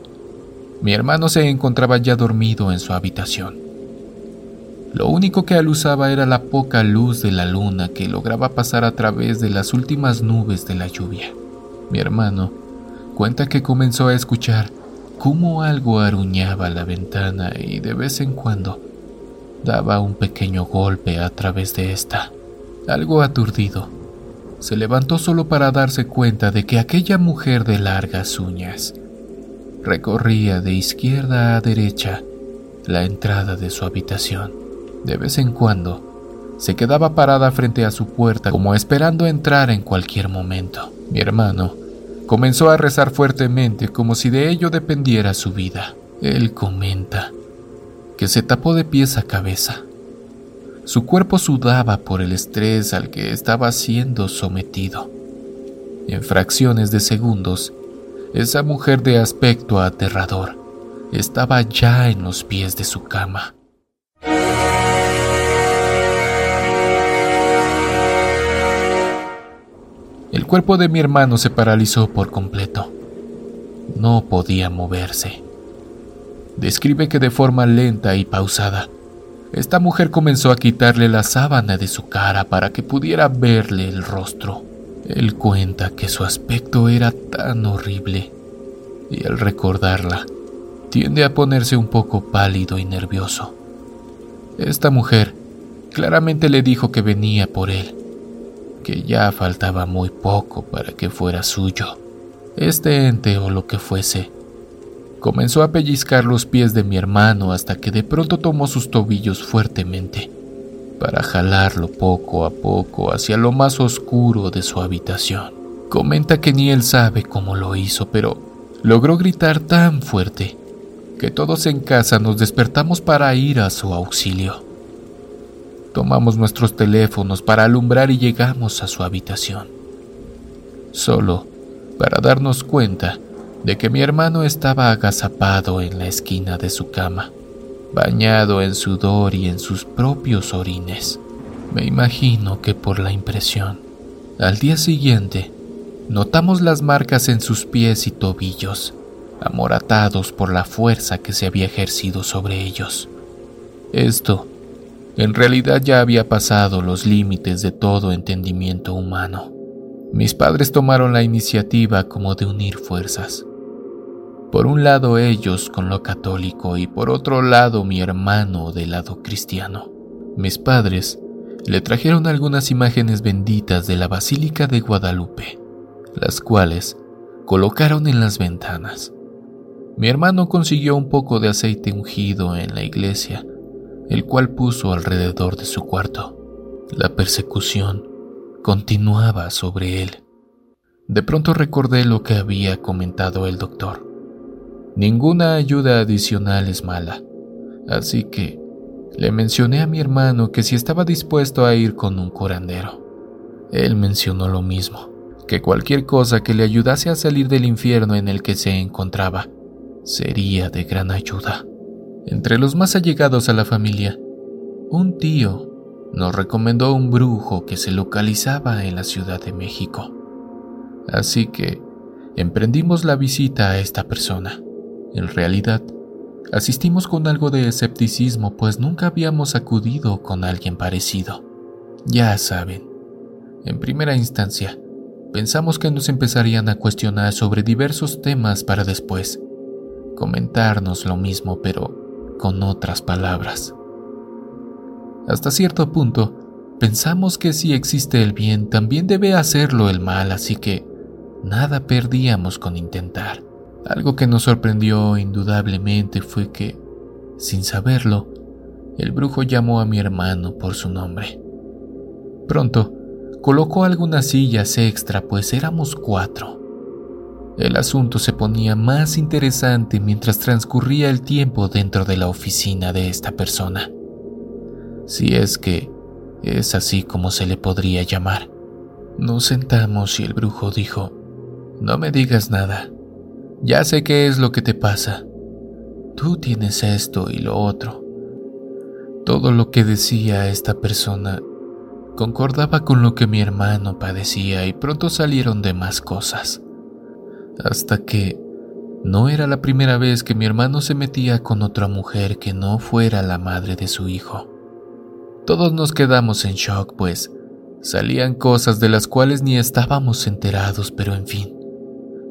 Mi hermano se encontraba ya dormido en su habitación. Lo único que aluzaba era la poca luz de la luna que lograba pasar a través de las últimas nubes de la lluvia. Mi hermano cuenta que comenzó a escuchar cómo algo aruñaba la ventana y de vez en cuando daba un pequeño golpe a través de esta. Algo aturdido, se levantó solo para darse cuenta de que aquella mujer de largas uñas recorría de izquierda a derecha la entrada de su habitación. De vez en cuando se quedaba parada frente a su puerta como esperando entrar en cualquier momento. Mi hermano comenzó a rezar fuertemente como si de ello dependiera su vida. Él comenta que se tapó de pies a cabeza. Su cuerpo sudaba por el estrés al que estaba siendo sometido. En fracciones de segundos, esa mujer de aspecto aterrador estaba ya en los pies de su cama. El cuerpo de mi hermano se paralizó por completo. No podía moverse. Describe que de forma lenta y pausada, esta mujer comenzó a quitarle la sábana de su cara para que pudiera verle el rostro. Él cuenta que su aspecto era tan horrible, y al recordarla, tiende a ponerse un poco pálido y nervioso. Esta mujer claramente le dijo que venía por él, que ya faltaba muy poco para que fuera suyo. Este ente o lo que fuese comenzó a pellizcar los pies de mi hermano hasta que de pronto tomó sus tobillos fuertemente para jalarlo poco a poco hacia lo más oscuro de su habitación. Comenta que ni él sabe cómo lo hizo, pero logró gritar tan fuerte que todos en casa nos despertamos para ir a su auxilio. Tomamos nuestros teléfonos para alumbrar y llegamos a su habitación, solo para darnos cuenta de que mi hermano estaba agazapado en la esquina de su cama, bañado en sudor y en sus propios orines. Me imagino que por la impresión. Al día siguiente, notamos las marcas en sus pies y tobillos, amoratados por la fuerza que se había ejercido sobre ellos. Esto en realidad ya había pasado los límites de todo entendimiento humano. Mis padres tomaron la iniciativa como de unir fuerzas. Por un lado ellos con lo católico y por otro lado mi hermano del lado cristiano. Mis padres le trajeron algunas imágenes benditas de la Basílica de Guadalupe, las cuales colocaron en las ventanas. Mi hermano consiguió un poco de aceite ungido en la iglesia, el cual puso alrededor de su cuarto. La persecución continuaba sobre él. De pronto recordé lo que había comentado el doctor. Ninguna ayuda adicional es mala, así que le mencioné a mi hermano que si estaba dispuesto a ir con un curandero. Él mencionó lo mismo, que cualquier cosa que le ayudase a salir del infierno en el que se encontraba sería de gran ayuda. Entre los más allegados a la familia, un tío nos recomendó un brujo que se localizaba en la Ciudad de México. Así que emprendimos la visita a esta persona. En realidad, asistimos con algo de escepticismo, pues nunca habíamos acudido con alguien parecido. Ya saben, en primera instancia, pensamos que nos empezarían a cuestionar sobre diversos temas para después comentarnos lo mismo, pero con otras palabras. Hasta cierto punto, pensamos que si existe el bien, también debe hacerlo el mal, así que nada perdíamos con intentar. Algo que nos sorprendió indudablemente fue que, sin saberlo, el brujo llamó a mi hermano por su nombre. Pronto, colocó algunas sillas extra, pues éramos 4. El asunto se ponía más interesante mientras transcurría el tiempo dentro de la oficina de esta persona. Si es que es así como se le podría llamar. Nos sentamos y el brujo dijo: «No me digas nada. Ya sé qué es lo que te pasa. Tú tienes esto y lo otro». Todo lo que decía esta persona concordaba con lo que mi hermano padecía y pronto salieron de más cosas. Hasta que no era la primera vez que mi hermano se metía con otra mujer que no fuera la madre de su hijo. Todos nos quedamos en shock, pues salían cosas de las cuales ni estábamos enterados, pero en fin.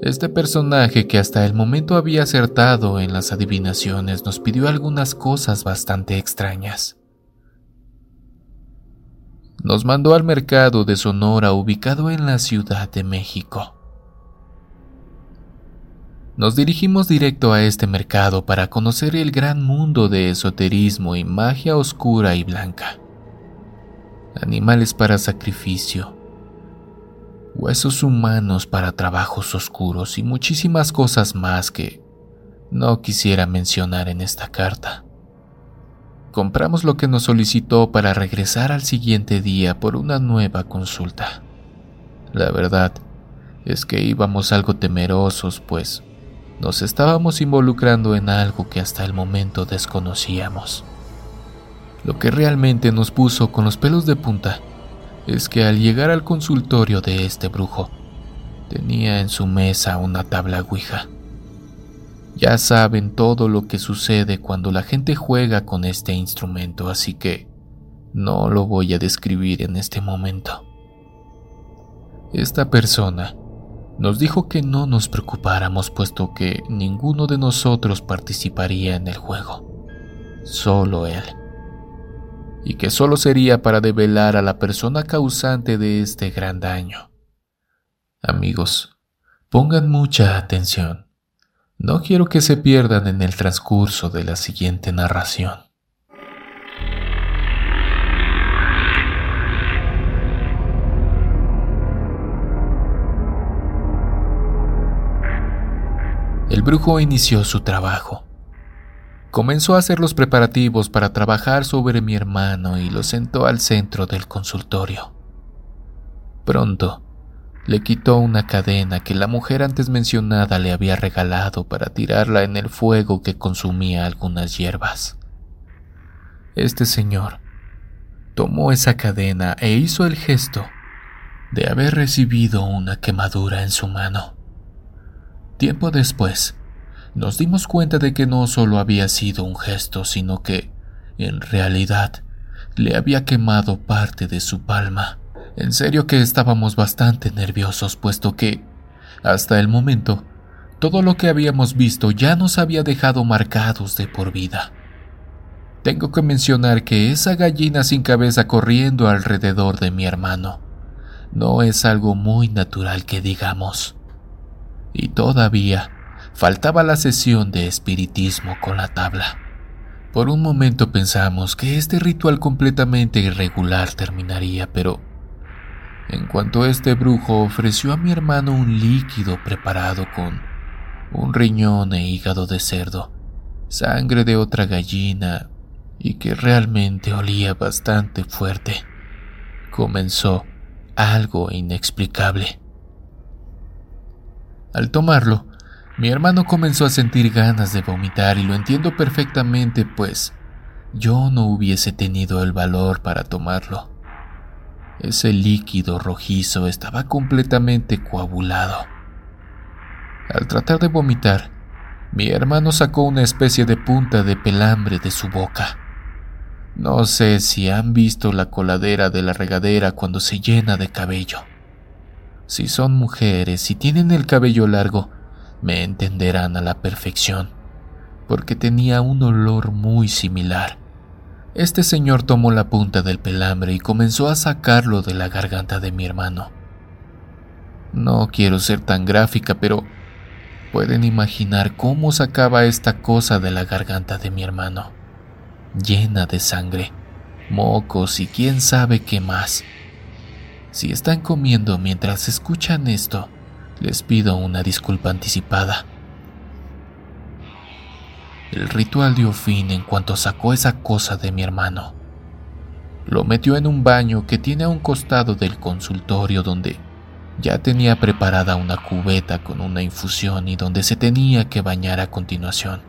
Este personaje que hasta el momento había acertado en las adivinaciones nos pidió algunas cosas bastante extrañas. Nos mandó al Mercado de Sonora, ubicado en la Ciudad de México. Nos dirigimos directo a este mercado para conocer el gran mundo de esoterismo y magia oscura y blanca. Animales para sacrificio, huesos humanos para trabajos oscuros y muchísimas cosas más que no quisiera mencionar en esta carta. Compramos lo que nos solicitó para regresar al siguiente día por una nueva consulta. La verdad es que íbamos algo temerosos, pues nos estábamos involucrando en algo que hasta el momento desconocíamos. Lo que realmente nos puso con los pelos de punta es que al llegar al consultorio de este brujo, tenía en su mesa una tabla Ouija. Ya saben todo lo que sucede cuando la gente juega con este instrumento, así que no lo voy a describir en este momento. Esta persona nos dijo que no nos preocupáramos, puesto que ninguno de nosotros participaría en el juego, solo él, y que solo sería para develar a la persona causante de este gran daño. Amigos, pongan mucha atención. No quiero que se pierdan en el transcurso de la siguiente narración. El brujo inició su trabajo. Comenzó a hacer los preparativos para trabajar sobre mi hermano y lo sentó al centro del consultorio. Pronto, le quitó una cadena que la mujer antes mencionada le había regalado para tirarla en el fuego que consumía algunas hierbas. Este señor tomó esa cadena e hizo el gesto de haber recibido una quemadura en su mano. Tiempo después, nos dimos cuenta de que no solo había sido un gesto, sino que, en realidad, le había quemado parte de su palma. En serio que estábamos bastante nerviosos, puesto que, hasta el momento, todo lo que habíamos visto ya nos había dejado marcados de por vida. Tengo que mencionar que esa gallina sin cabeza corriendo alrededor de mi hermano no es algo muy natural que digamos. Y todavía faltaba la sesión de espiritismo con la tabla. Por un momento pensamos que este ritual completamente irregular terminaría, pero en cuanto este brujo ofreció a mi hermano un líquido preparado con un riñón e hígado de cerdo, sangre de otra gallina, y que realmente olía bastante fuerte, comenzó algo inexplicable. Al tomarlo, mi hermano comenzó a sentir ganas de vomitar y lo entiendo perfectamente, pues yo no hubiese tenido el valor para tomarlo. Ese líquido rojizo estaba completamente coagulado. Al tratar de vomitar, mi hermano sacó una especie de punta de pelambre de su boca. No sé si han visto la coladera de la regadera cuando se llena de cabello. Si son mujeres y tienen el cabello largo, me entenderán a la perfección, porque tenía un olor muy similar. Este señor tomó la punta del pelambre y comenzó a sacarlo de la garganta de mi hermano. No quiero ser tan gráfica, pero pueden imaginar cómo sacaba esta cosa de la garganta de mi hermano, llena de sangre, mocos y quién sabe qué más. Si están comiendo mientras escuchan esto, les pido una disculpa anticipada. El ritual dio fin en cuanto sacó esa cosa de mi hermano. Lo metió en un baño que tiene a un costado del consultorio, donde ya tenía preparada una cubeta con una infusión y donde se tenía que bañar a continuación,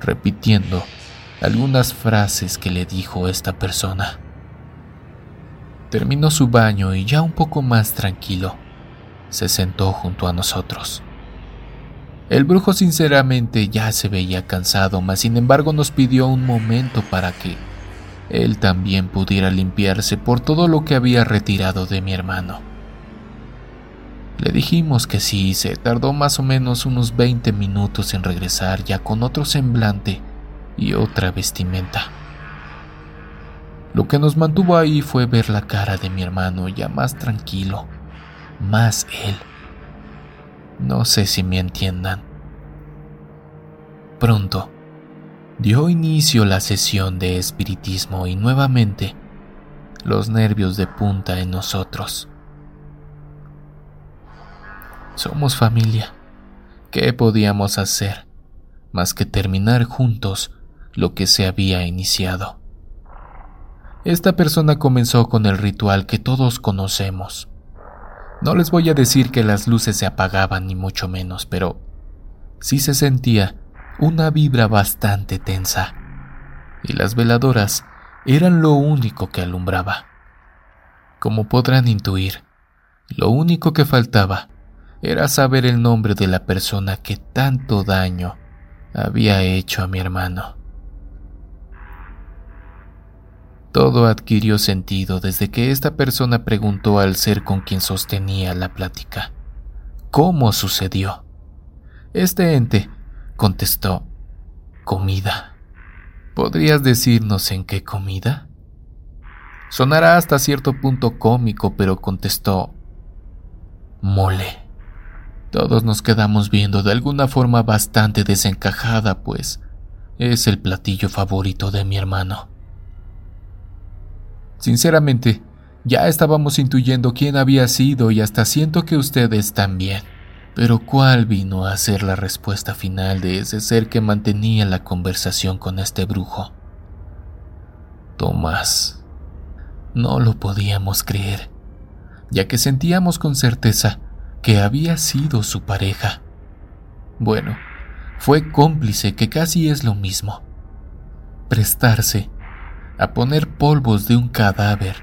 repitiendo algunas frases que le dijo esta persona. Terminó su baño y ya un poco más tranquilo, se sentó junto a nosotros. El brujo sinceramente ya se veía cansado, mas sin embargo nos pidió un momento para que él también pudiera limpiarse por todo lo que había retirado de mi hermano. Le dijimos que sí, y se tardó más o menos unos 20 minutos en regresar ya con otro semblante y otra vestimenta. Lo que nos mantuvo ahí fue ver la cara de mi hermano ya más tranquilo, más él. No sé si me entiendan. Pronto dio inicio la sesión de espiritismo y nuevamente los nervios de punta en nosotros. Somos familia. ¿Qué podíamos hacer más que terminar juntos lo que se había iniciado? Esta persona comenzó con el ritual que todos conocemos. No les voy a decir que las luces se apagaban ni mucho menos, pero sí se sentía una vibra bastante tensa, y las veladoras eran lo único que alumbraba. Como podrán intuir, lo único que faltaba era saber el nombre de la persona que tanto daño había hecho a mi hermano. Todo adquirió sentido desde que esta persona preguntó al ser con quien sostenía la plática: ¿cómo sucedió? Este ente contestó: comida. ¿Podrías decirnos en qué comida? Sonará hasta cierto punto cómico, pero contestó: mole. Todos nos quedamos viendo de alguna forma bastante desencajada, pues es el platillo favorito de mi hermano. Sinceramente, ya estábamos intuyendo quién había sido y hasta siento que ustedes también. Pero ¿cuál vino a ser la respuesta final de ese ser que mantenía la conversación con este brujo? Tomás. No lo podíamos creer, ya que sentíamos con certeza que había sido su pareja. Bueno, fue cómplice, que casi es lo mismo. Prestarse a poner polvos de un cadáver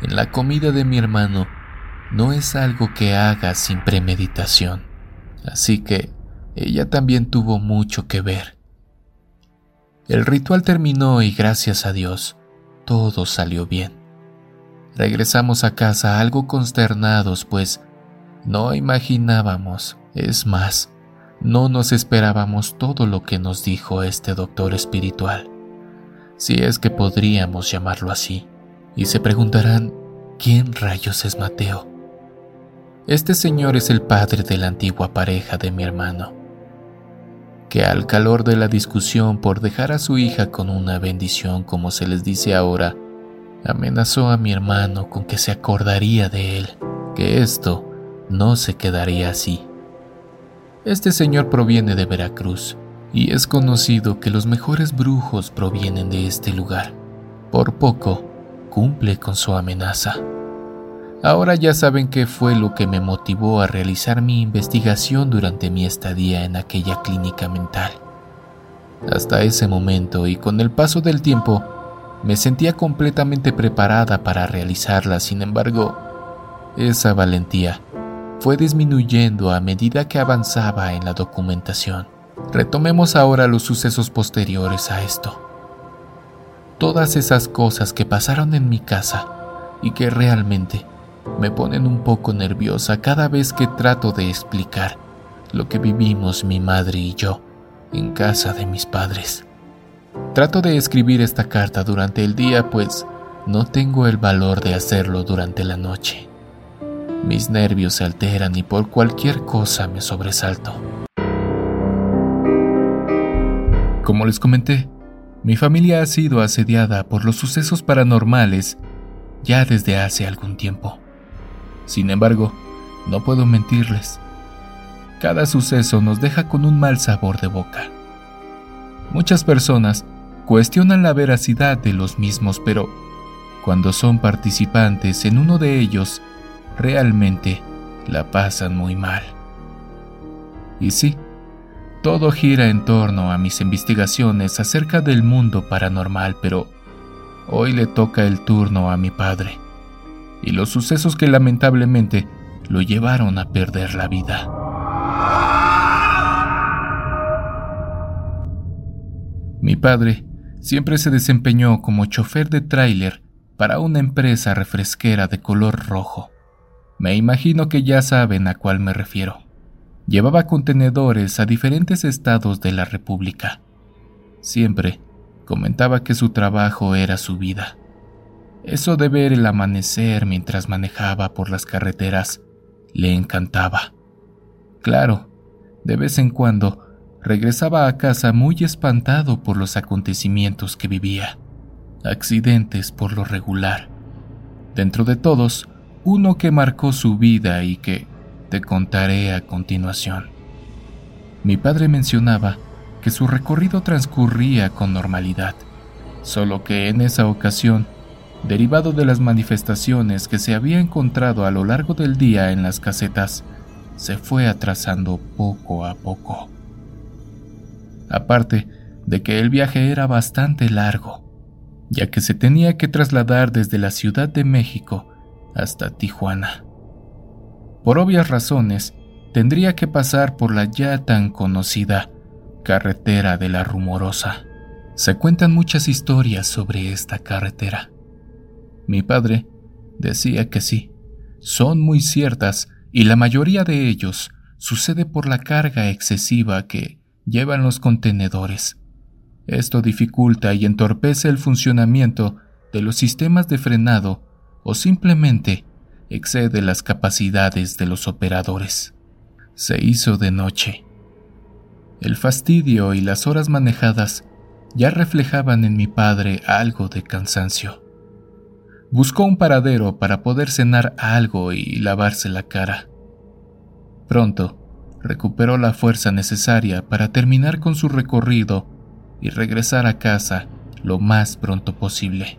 en la comida de mi hermano no es algo que haga sin premeditación, así que ella también tuvo mucho que ver. El ritual terminó y gracias a Dios, todo salió bien. Regresamos a casa algo consternados, pues no imaginábamos, es más, no nos esperábamos todo lo que nos dijo este doctor espiritual. si es que podríamos llamarlo así, y se preguntarán, ¿quién rayos es Mateo? Este señor es el padre de la antigua pareja de mi hermano, que al calor de la discusión por dejar a su hija con una bendición, como se les dice ahora, amenazó a mi hermano con que se acordaría de él, que esto no se quedaría así. Este señor proviene de Veracruz, y es conocido que los mejores brujos provienen de este lugar. Por poco, cumple con su amenaza. Ahora ya saben qué fue lo que me motivó a realizar mi investigación durante mi estadía en aquella clínica mental. Hasta ese momento, y con el paso del tiempo, me sentía completamente preparada para realizarla. Sin embargo, esa valentía fue disminuyendo a medida que avanzaba en la documentación. Retomemos ahora los sucesos posteriores a esto. Todas esas cosas que pasaron en mi casa y que realmente me ponen un poco nerviosa cada vez que trato de explicar lo que vivimos mi madre y yo en casa de mis padres. Trato de escribir esta carta durante el día, pues no tengo el valor de hacerlo durante la noche. Mis nervios se alteran y por cualquier cosa me sobresalto. Como les comenté, mi familia ha sido asediada por los sucesos paranormales ya desde hace algún tiempo. Sin embargo, no puedo mentirles. Cada suceso nos deja con un mal sabor de boca. Muchas personas cuestionan la veracidad de los mismos, pero cuando son participantes en uno de ellos, realmente la pasan muy mal. Y sí, todo gira en torno a mis investigaciones acerca del mundo paranormal, pero hoy le toca el turno a mi padre y los sucesos que lamentablemente lo llevaron a perder la vida. Mi padre siempre se desempeñó como chofer de tráiler para una empresa refresquera de color rojo. Me imagino que ya saben a cuál me refiero. Llevaba contenedores a diferentes estados de la República. Siempre comentaba que su trabajo era su vida. Eso de ver el amanecer mientras manejaba por las carreteras le encantaba. Claro, de vez en cuando regresaba a casa muy espantado por los acontecimientos que vivía. Accidentes por lo regular. Dentro de todos, uno que marcó su vida y que te contaré a continuación. Mi padre mencionaba que su recorrido transcurría con normalidad, solo que en esa ocasión, derivado de las manifestaciones que se había encontrado a lo largo del día en las casetas, se fue atrasando poco a poco. Aparte de que el viaje era bastante largo, ya que se tenía que trasladar desde la Ciudad de México hasta Tijuana. Por obvias razones, tendría que pasar por la ya tan conocida Carretera de la Rumorosa. Se cuentan muchas historias sobre esta carretera. Mi padre decía que sí, son muy ciertas y la mayoría de ellos sucede por la carga excesiva que llevan los contenedores. Esto dificulta y entorpece el funcionamiento de los sistemas de frenado o simplemente excede las capacidades de los operadores. Se hizo de noche. El fastidio y las horas manejadas ya reflejaban en mi padre algo de cansancio. Buscó un paradero para poder cenar algo y lavarse la cara. Pronto recuperó la fuerza necesaria para terminar con su recorrido y regresar a casa lo más pronto posible.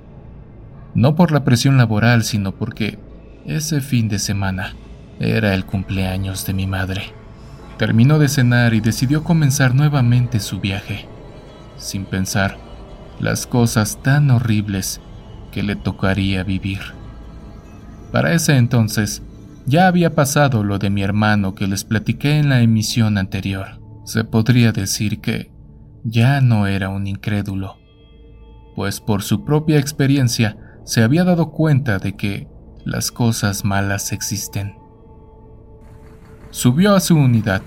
No por la presión laboral, sino porque ese fin de semana era el cumpleaños de mi madre. Terminó de cenar y decidió comenzar nuevamente su viaje, sin pensar las cosas tan horribles que le tocaría vivir. Para ese entonces, ya había pasado lo de mi hermano que les platiqué en la emisión anterior. Se podría decir que ya no era un incrédulo, pues por su propia experiencia se había dado cuenta de que las cosas malas existen. Subió a su unidad,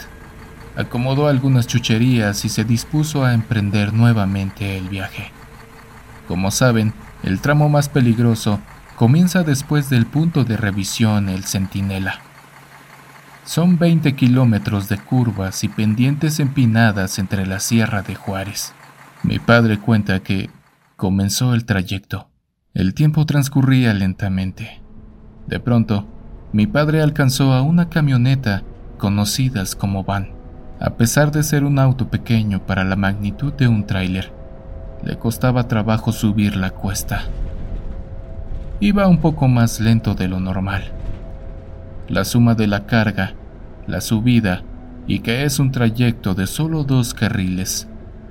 acomodó algunas chucherías y se dispuso a emprender nuevamente el viaje. Como saben, el tramo más peligroso comienza después del punto de revisión El Centinela. Son 20 kilómetros de curvas y pendientes empinadas entre la Sierra de Juárez. Mi padre cuenta que comenzó el trayecto. El tiempo transcurría lentamente. De pronto, mi padre alcanzó a una camioneta conocidas como van. A pesar de ser un auto pequeño para la magnitud de un tráiler, le costaba trabajo subir la cuesta. Iba un poco más lento de lo normal. La suma de la carga, la subida y que es un trayecto de solo 2 carriles,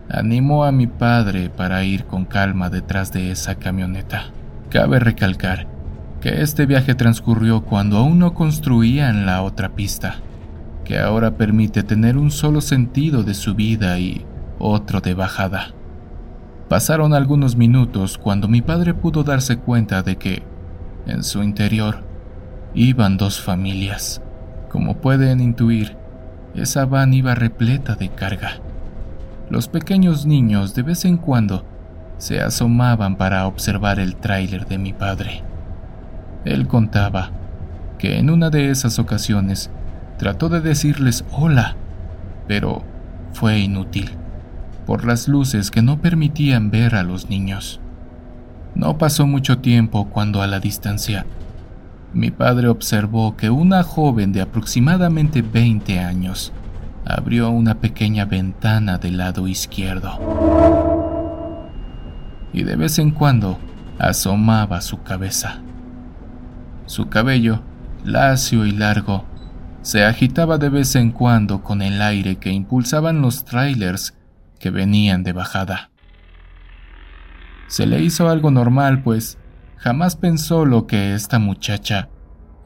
animó a mi padre para ir con calma detrás de esa camioneta. Cabe recalcar que este viaje transcurrió cuando aún no construían la otra pista, que ahora permite tener un solo sentido de subida y otro de bajada. Pasaron algunos minutos cuando mi padre pudo darse cuenta de que, en su interior, iban 2 familias. Como pueden intuir, esa van iba repleta de carga. Los pequeños niños de vez en cuando se asomaban para observar el tráiler de mi padre. Él contaba que en una de esas ocasiones trató de decirles hola, pero fue inútil, por las luces que no permitían ver a los niños. No pasó mucho tiempo cuando a la distancia, mi padre observó que una joven de aproximadamente 20 años abrió una pequeña ventana del lado izquierdo y de vez en cuando asomaba su cabeza. Su cabello, lacio y largo, se agitaba de vez en cuando con el aire que impulsaban los tráilers que venían de bajada. Se le hizo algo normal, pues jamás pensó lo que esta muchacha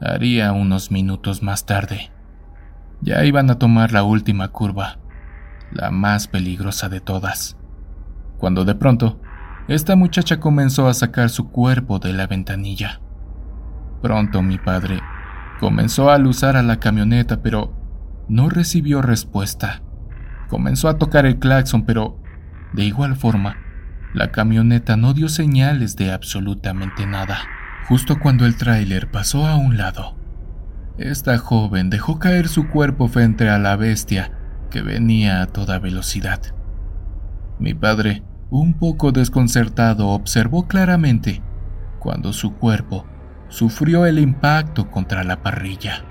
haría unos minutos más tarde. Ya iban a tomar la última curva, la más peligrosa de todas, cuando de pronto, esta muchacha comenzó a sacar su cuerpo de la ventanilla. Pronto mi padre comenzó a aluzar a la camioneta, pero no recibió respuesta. Comenzó a tocar el claxon, pero de igual forma, la camioneta no dio señales de absolutamente nada. Justo cuando el tráiler pasó a un lado, esta joven dejó caer su cuerpo frente a la bestia que venía a toda velocidad. Mi padre, un poco desconcertado, observó claramente cuando su cuerpo sufrió el impacto contra la parrilla.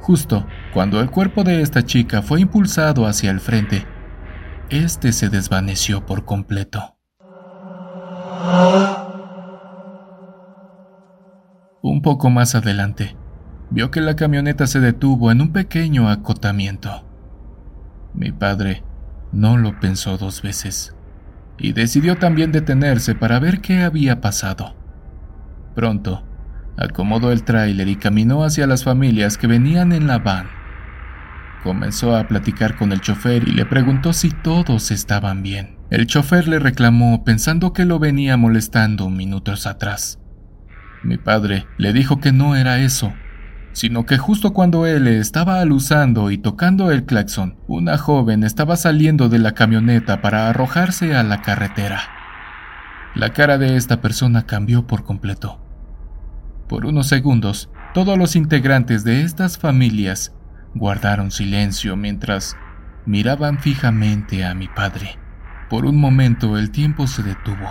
Justo cuando el cuerpo de esta chica fue impulsado hacia el frente, este se desvaneció por completo. Un poco más adelante, vio que la camioneta se detuvo en un pequeño acotamiento. Mi padre no lo pensó 2 veces y decidió también detenerse para ver qué había pasado. Pronto, acomodó el tráiler y caminó hacia las familias que venían en la van. Comenzó a platicar con el chofer y le preguntó si todos estaban bien. El chofer le reclamó pensando que lo venía molestando minutos atrás. Mi padre le dijo que no era eso, sino que justo cuando él estaba aluzando y tocando el claxon, una joven estaba saliendo de la camioneta para arrojarse a la carretera. La cara de esta persona cambió por completo. Por unos segundos, todos los integrantes de estas familias guardaron silencio mientras miraban fijamente a mi padre. Por un momento el tiempo se detuvo.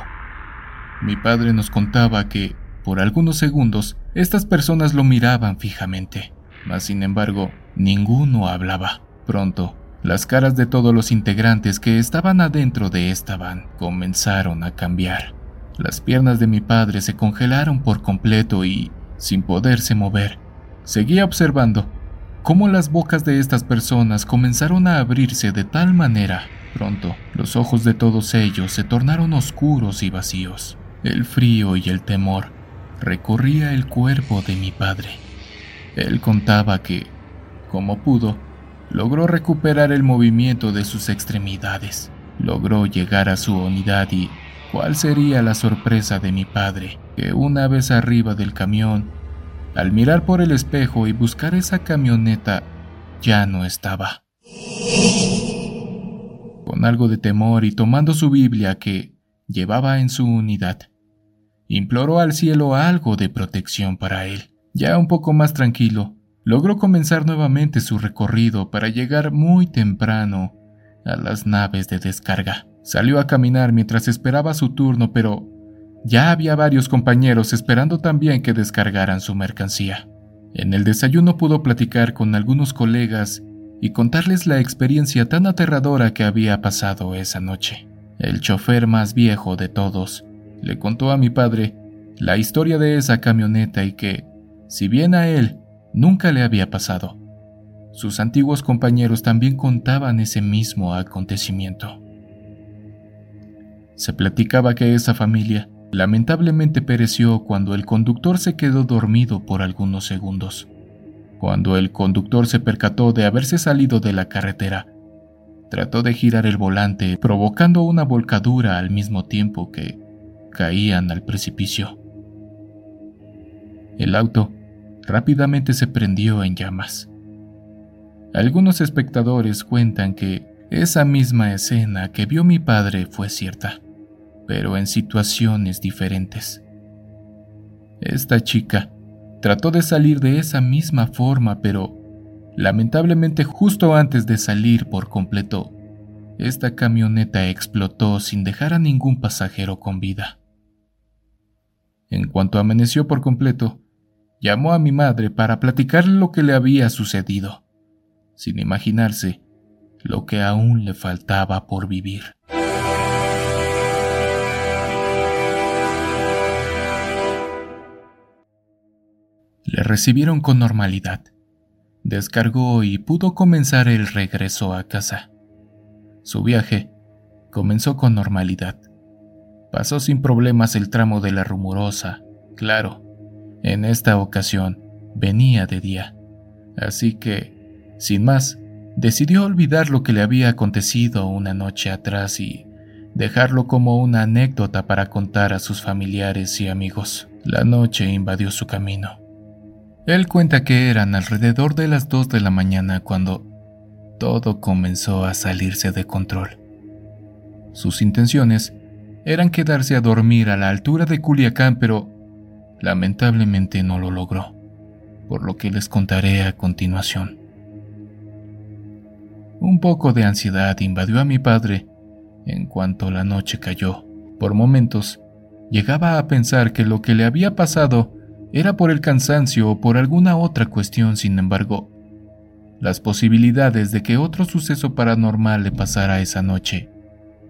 Mi padre nos contaba que, por algunos segundos, estas personas lo miraban fijamente, mas sin embargo, ninguno hablaba. Pronto, las caras de todos los integrantes que estaban adentro de esta van comenzaron a cambiar. Las piernas de mi padre se congelaron por completo y, sin poderse mover, seguía observando cómo las bocas de estas personas comenzaron a abrirse de tal manera. Pronto, los ojos de todos ellos se tornaron oscuros y vacíos. El frío y el temor recorría el cuerpo de mi padre. Él contaba que, como pudo, logró recuperar el movimiento de sus extremidades. Logró llegar a su unidad y ¿cuál sería la sorpresa de mi padre? Que una vez arriba del camión, al mirar por el espejo y buscar esa camioneta, ya no estaba. Con algo de temor y tomando su Biblia que llevaba en su unidad. Imploró al cielo algo de protección para él. Ya un poco más tranquilo, logró comenzar nuevamente su recorrido para llegar muy temprano a las naves de descarga. Salió a caminar mientras esperaba su turno, pero ya había varios compañeros esperando también que descargaran su mercancía. En el desayuno pudo platicar con algunos colegas y contarles la experiencia tan aterradora que había pasado esa noche. El chofer más viejo de todos le contó a mi padre la historia de esa camioneta y que, si bien a él nunca le había pasado, sus antiguos compañeros también contaban ese mismo acontecimiento. Se platicaba que esa familia lamentablemente pereció cuando el conductor se quedó dormido por algunos segundos. Cuando el conductor se percató de haberse salido de la carretera, trató de girar el volante, provocando una volcadura al mismo tiempo que caían al precipicio. El auto rápidamente se prendió en llamas. Algunos espectadores cuentan que esa misma escena que vio mi padre fue cierta, pero en situaciones diferentes. Esta chica trató de salir de esa misma forma, pero lamentablemente justo antes de salir por completo, esta camioneta explotó sin dejar a ningún pasajero con vida. En cuanto amaneció por completo, llamó a mi madre para platicarle lo que le había sucedido, sin imaginarse lo que aún le faltaba por vivir. Le recibieron con normalidad. Descargó y pudo comenzar el regreso a casa. Su viaje comenzó con normalidad. Pasó sin problemas el tramo de la Rumorosa, claro. En esta ocasión venía de día, así que, sin más, decidió olvidar lo que le había acontecido una noche atrás y dejarlo como una anécdota para contar a sus familiares y amigos. La noche invadió su camino. Él cuenta que eran alrededor de las 2 de la mañana cuando todo comenzó a salirse de control. Sus intenciones eran quedarse a dormir a la altura de Culiacán, pero lamentablemente no lo logró, por lo que les contaré a continuación. Un poco de ansiedad invadió a mi padre en cuanto la noche cayó. Por momentos, llegaba a pensar que lo que le había pasado era por el cansancio o por alguna otra cuestión. Sin embargo, las posibilidades de que otro suceso paranormal le pasara esa noche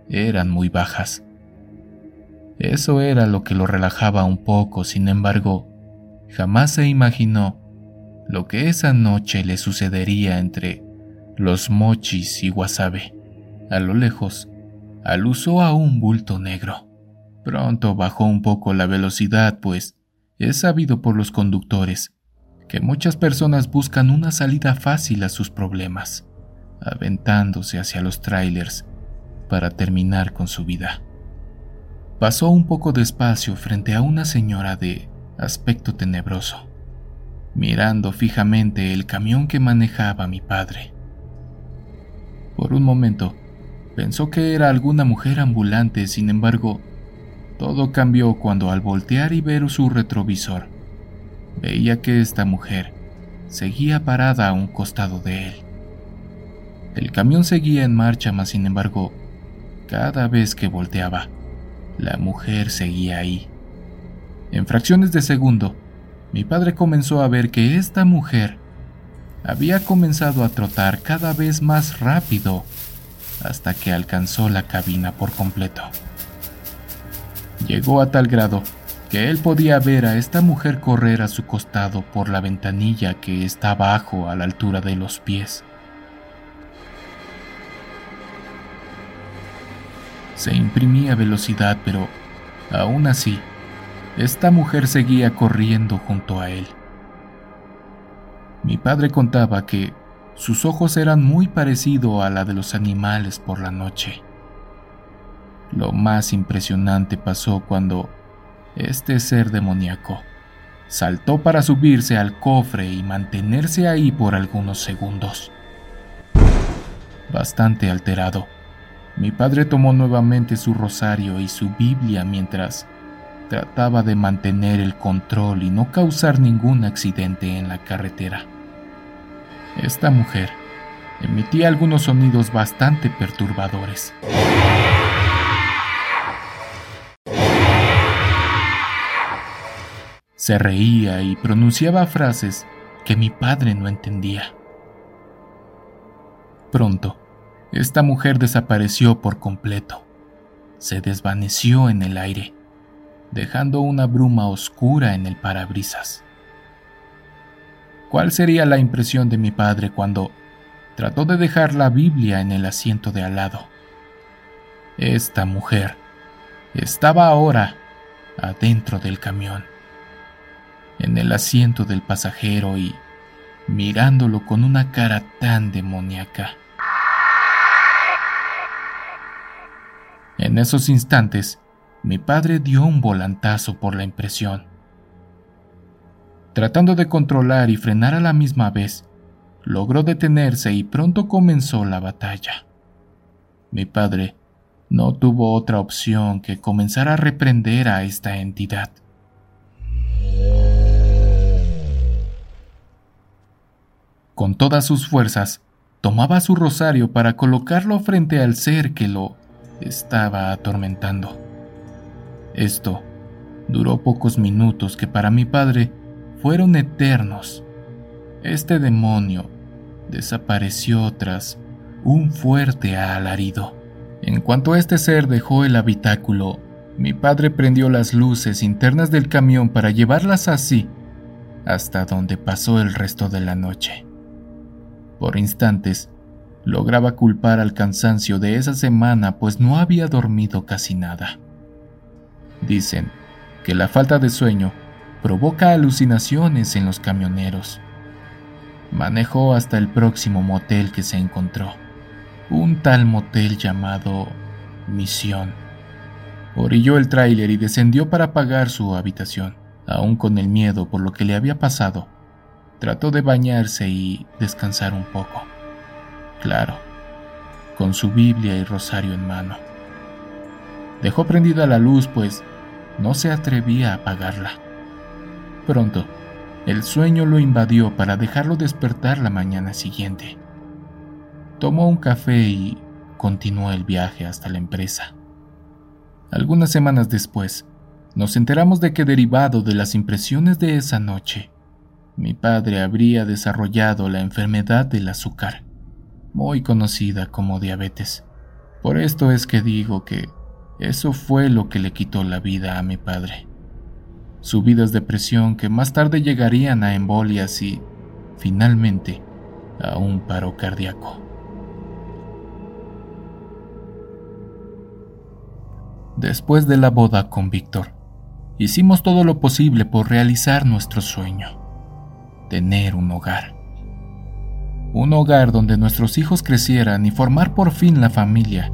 eran muy bajas. Eso era lo que lo relajaba un poco. Sin embargo, jamás se imaginó lo que esa noche le sucedería entre los mochis y Wasabe. A lo lejos, alusó a un bulto negro. Pronto bajó un poco la velocidad, pues es sabido por los conductores que muchas personas buscan una salida fácil a sus problemas, aventándose hacia los trailers para terminar con su vida. Pasó un poco despacio frente a una señora de aspecto tenebroso, mirando fijamente el camión que manejaba mi padre. Por un momento, pensó que era alguna mujer ambulante. Sin embargo, todo cambió cuando, al voltear y ver su retrovisor, veía que esta mujer seguía parada a un costado de él. El camión seguía en marcha, mas sin embargo, cada vez que volteaba, la mujer seguía ahí. En fracciones de segundo, mi padre comenzó a ver que esta mujer había comenzado a trotar cada vez más rápido hasta que alcanzó la cabina por completo. Llegó a tal grado que él podía ver a esta mujer correr a su costado por la ventanilla que está abajo a la altura de los pies. Se imprimía velocidad, pero aún así, esta mujer seguía corriendo junto a él. Mi padre contaba que sus ojos eran muy parecidos a la de los animales por la noche. Lo más impresionante pasó cuando este ser demoníaco saltó para subirse al cofre y mantenerse ahí por algunos segundos. Bastante alterado, Mi padre tomó nuevamente su rosario y su Biblia mientras trataba de mantener el control y no causar ningún accidente en la carretera. Esta mujer emitía algunos sonidos bastante perturbadores. Se reía y pronunciaba frases que mi padre no entendía. Pronto, esta mujer desapareció por completo. Se desvaneció en el aire, dejando una bruma oscura en el parabrisas. ¿Cuál sería la impresión de mi padre cuando trató de dejar la Biblia en el asiento de al lado? Esta mujer estaba ahora adentro del camión, en el asiento del pasajero y mirándolo con una cara tan demoníaca. En esos instantes, mi padre dio un volantazo por la impresión. Tratando de controlar y frenar a la misma vez, logró detenerse y pronto comenzó la batalla. Mi padre no tuvo otra opción que comenzar a reprender a esta entidad. Con todas sus fuerzas, tomaba su rosario para colocarlo frente al ser que lo estaba atormentando. Esto duró pocos minutos que para mi padre fueron eternos. Este demonio desapareció tras un fuerte alarido. En cuanto este ser dejó el habitáculo, mi padre prendió las luces internas del camión para llevarlas así hasta donde pasó el resto de la noche. Por instantes, lograba culpar al cansancio de esa semana, pues no había dormido casi nada. Dicen que la falta de sueño provoca alucinaciones en los camioneros. Manejó hasta el próximo motel que se encontró, un tal motel llamado Misión. Orilló el tráiler y descendió para pagar su habitación. Aún con el miedo por lo que le había pasado, trató de bañarse y descansar un poco. Claro, con su Biblia y rosario en mano. Dejó prendida la luz, pues no se atrevía a apagarla. Pronto, el sueño lo invadió para dejarlo despertar la mañana siguiente. Tomó un café y continuó el viaje hasta la empresa. Algunas semanas después, nos enteramos de que, derivado de las impresiones de esa noche, mi padre habría desarrollado la enfermedad del azúcar, muy conocida como diabetes. Por esto es que digo que eso fue lo que le quitó la vida a mi padre. Subidas de presión que más tarde llegarían a embolias y, finalmente, a un paro cardíaco. Después de la boda con Víctor, hicimos todo lo posible por realizar nuestro sueño: tener un hogar. Un hogar donde nuestros hijos crecieran y formar por fin la familia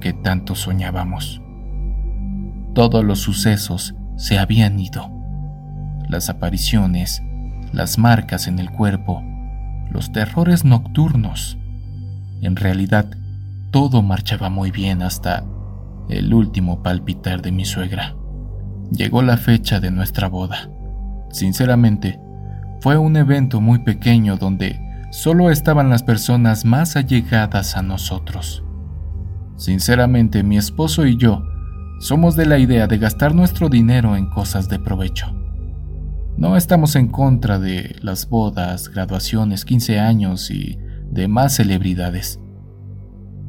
que tanto soñábamos. Todos los sucesos se habían ido: las apariciones, las marcas en el cuerpo, los terrores nocturnos. En realidad, todo marchaba muy bien hasta el último palpitar de mi suegra. Llegó la fecha de nuestra boda. Sinceramente, fue un evento muy pequeño donde solo estaban las personas más allegadas a nosotros. Sinceramente, mi esposo y yo somos de la idea de gastar nuestro dinero en cosas de provecho. No estamos en contra de las bodas, graduaciones, 15 años y demás celebridades.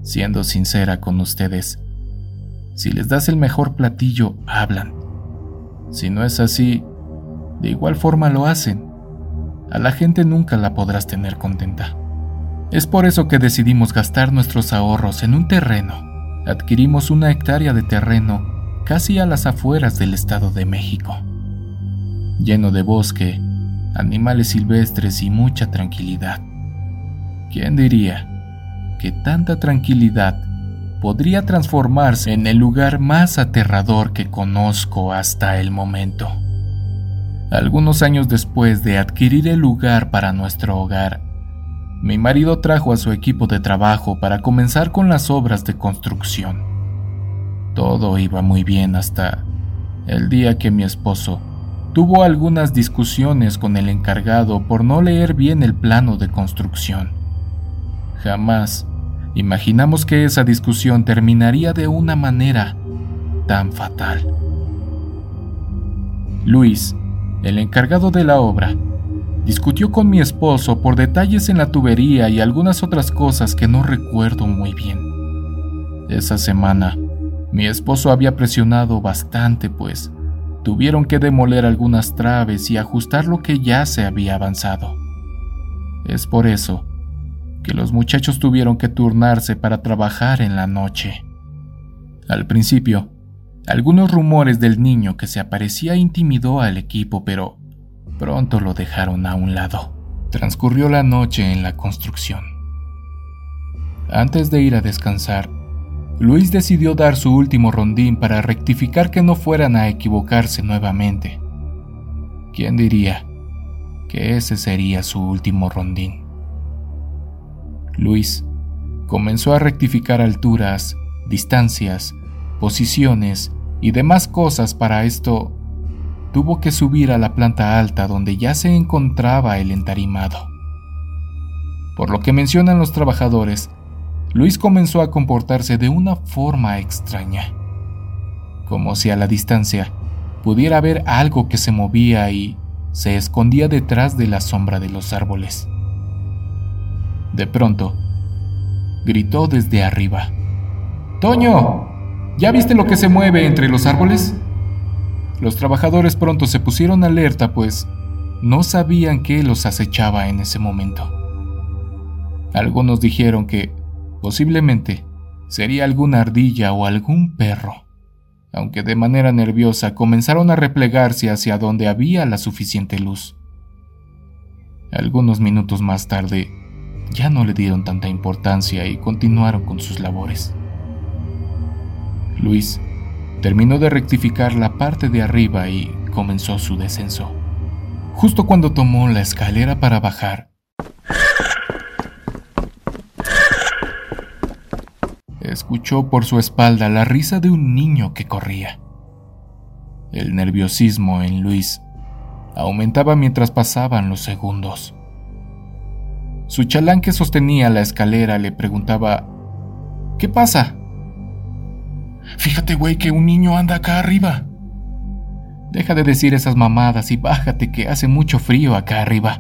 Siendo sincera con ustedes, si les das el mejor platillo, hablan. Si no es así, de igual forma lo hacen. A la gente nunca la podrás tener contenta. Es por eso que decidimos gastar nuestros ahorros en un terreno. Adquirimos 1 hectárea de terreno casi a las afueras del Estado de México, lleno de bosque, animales silvestres y mucha tranquilidad. ¿Quién diría que tanta tranquilidad podría transformarse en el lugar más aterrador que conozco hasta el momento? Algunos años después de adquirir el lugar para nuestro hogar, Mi marido trajo a su equipo de trabajo para comenzar con las obras de construcción. Todo iba muy bien hasta el día que mi esposo tuvo algunas discusiones con el encargado por no leer bien el plano de construcción. Jamás imaginamos que esa discusión terminaría de una manera tan fatal. Luis, el encargado de la obra, discutió con mi esposo por detalles en la tubería y algunas otras cosas que no recuerdo muy bien. Esa semana, mi esposo había presionado bastante, pues tuvieron que demoler algunas traves y ajustar lo que ya se había avanzado. Es por eso que los muchachos tuvieron que turnarse para trabajar en la noche. Al principio, algunos rumores del niño que se aparecía intimidó al equipo, pero pronto lo dejaron a un lado. Transcurrió la noche en la construcción. Antes de ir a descansar, Luis decidió dar su último rondín para rectificar que no fueran a equivocarse nuevamente. ¿Quién diría que ese sería su último rondín? Luis comenzó a rectificar alturas, distancias, posiciones y demás cosas. Para esto, tuvo que subir a la planta alta donde ya se encontraba el entarimado. Por lo que mencionan los trabajadores, Luis comenzó a comportarse de una forma extraña, como si a la distancia pudiera haber algo que se movía y se escondía detrás de la sombra de los árboles. De pronto, gritó desde arriba: «¡Toño! ¿Ya viste lo que se mueve entre los árboles?». Los trabajadores pronto se pusieron alerta, pues no sabían qué los acechaba en ese momento. Algunos dijeron que posiblemente sería alguna ardilla o algún perro, aunque de manera nerviosa comenzaron a replegarse hacia donde había la suficiente luz. Algunos minutos más tarde, ya no le dieron tanta importancia y continuaron con sus labores. Luis terminó de rectificar la parte de arriba y comenzó su descenso. Justo cuando tomó la escalera para bajar, escuchó por su espalda la risa de un niño que corría. El nerviosismo en Luis aumentaba mientras pasaban los segundos. Su chalán que sostenía la escalera le preguntaba: «¿Qué pasa?». «Fíjate, güey, que un niño anda acá arriba». «Deja de decir esas mamadas y bájate, que hace mucho frío acá arriba».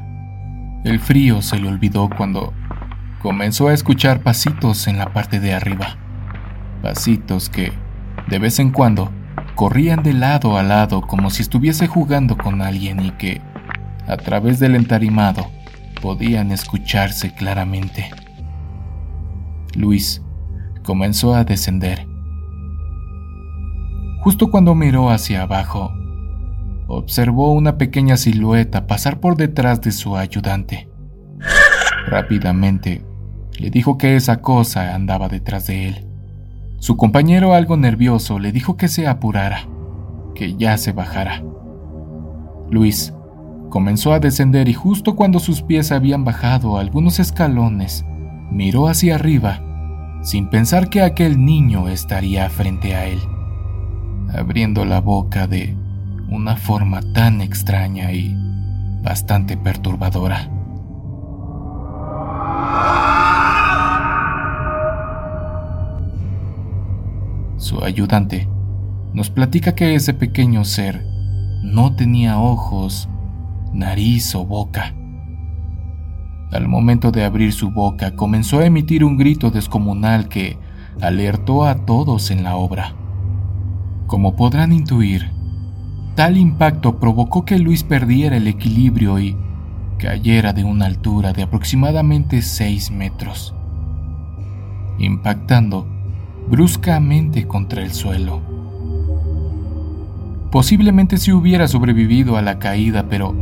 El frío se le olvidó cuando comenzó a escuchar pasitos en la parte de arriba. Pasitos que, de vez en cuando, corrían de lado a lado como si estuviese jugando con alguien y que, a través del entarimado, podían escucharse claramente. Luis comenzó a descender. Justo cuando miró hacia abajo, observó una pequeña silueta pasar por detrás de su ayudante. Rápidamente le dijo que esa cosa andaba detrás de él. Su compañero, algo nervioso, le dijo que se apurara, que ya se bajara. Luis comenzó a descender y justo cuando sus pies habían bajado algunos escalones, miró hacia arriba, sin pensar que aquel niño estaría frente a él, abriendo la boca de una forma tan extraña y bastante perturbadora. Su ayudante nos platica que ese pequeño ser no tenía ojos, nariz o boca. Al momento de abrir su boca, comenzó a emitir un grito descomunal que alertó a todos en la obra. Como podrán intuir, tal impacto provocó que Luis perdiera el equilibrio y cayera de una altura de aproximadamente 6 metros, impactando bruscamente contra el suelo. Posiblemente sí hubiera sobrevivido a la caída, pero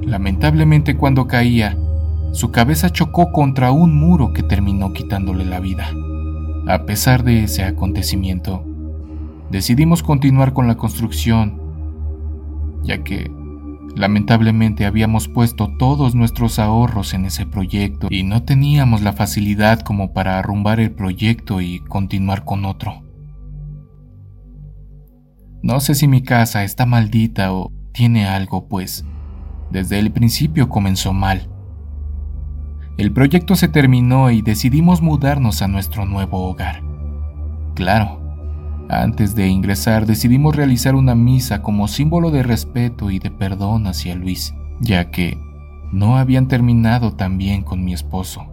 lamentablemente cuando caía, su cabeza chocó contra un muro que terminó quitándole la vida. A pesar de ese acontecimiento, decidimos continuar con la construcción, ya que Lamentablemente habíamos puesto todos nuestros ahorros en ese proyecto y no teníamos la facilidad como para arrumbar el proyecto y continuar con otro. No sé si mi casa está maldita o tiene algo, pues desde el principio comenzó mal. El proyecto se terminó y decidimos mudarnos a nuestro nuevo hogar. Claro, antes de ingresar decidimos realizar una misa como símbolo de respeto y de perdón hacia Luis, ya que no habían terminado tan bien con mi esposo.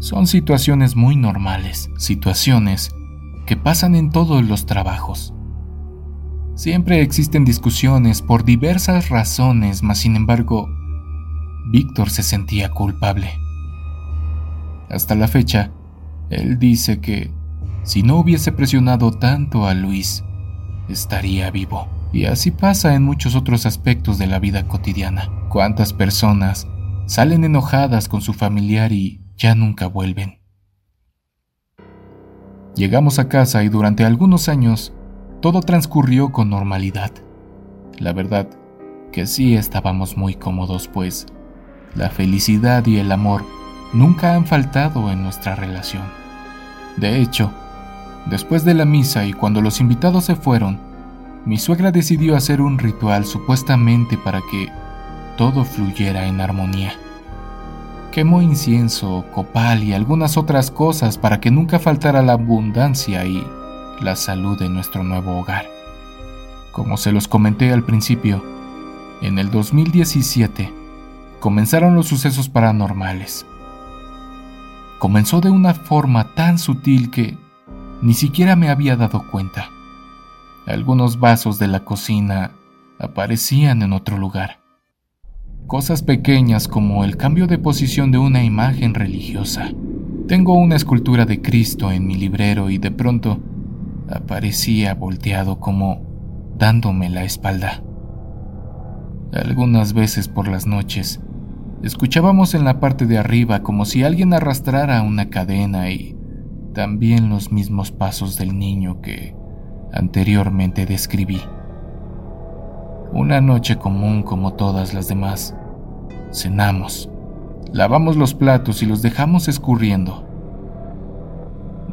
Son situaciones muy normales, situaciones que pasan en todos los trabajos. Siempre existen discusiones por diversas razones, mas sin embargo, Víctor se sentía culpable. Hasta la fecha, él dice que si no hubiese presionado tanto a Luis, estaría vivo. Y así pasa en muchos otros aspectos de la vida cotidiana. ¿Cuántas personas salen enojadas con su familiar y ya nunca vuelven? Llegamos a casa y durante algunos años, todo transcurrió con normalidad. La verdad que sí estábamos muy cómodos, pues la felicidad y el amor nunca han faltado en nuestra relación. De hecho, después de la misa y cuando los invitados se fueron, mi suegra decidió hacer un ritual supuestamente para que todo fluyera en armonía. Quemó incienso, copal y algunas otras cosas para que nunca faltara la abundancia y la salud de nuestro nuevo hogar. Como se los comenté al principio, en el 2017 comenzaron los sucesos paranormales. Comenzó de una forma tan sutil que ni siquiera me había dado cuenta. Algunos vasos de la cocina aparecían en otro lugar. Cosas pequeñas como el cambio de posición de una imagen religiosa. Tengo una escultura de Cristo en mi librero y de pronto aparecía volteado como dándome la espalda. Algunas veces por las noches, escuchábamos en la parte de arriba como si alguien arrastrara una cadena y también los mismos pasos del niño que anteriormente describí. Una noche común como todas las demás. Cenamos, lavamos los platos y los dejamos escurriendo.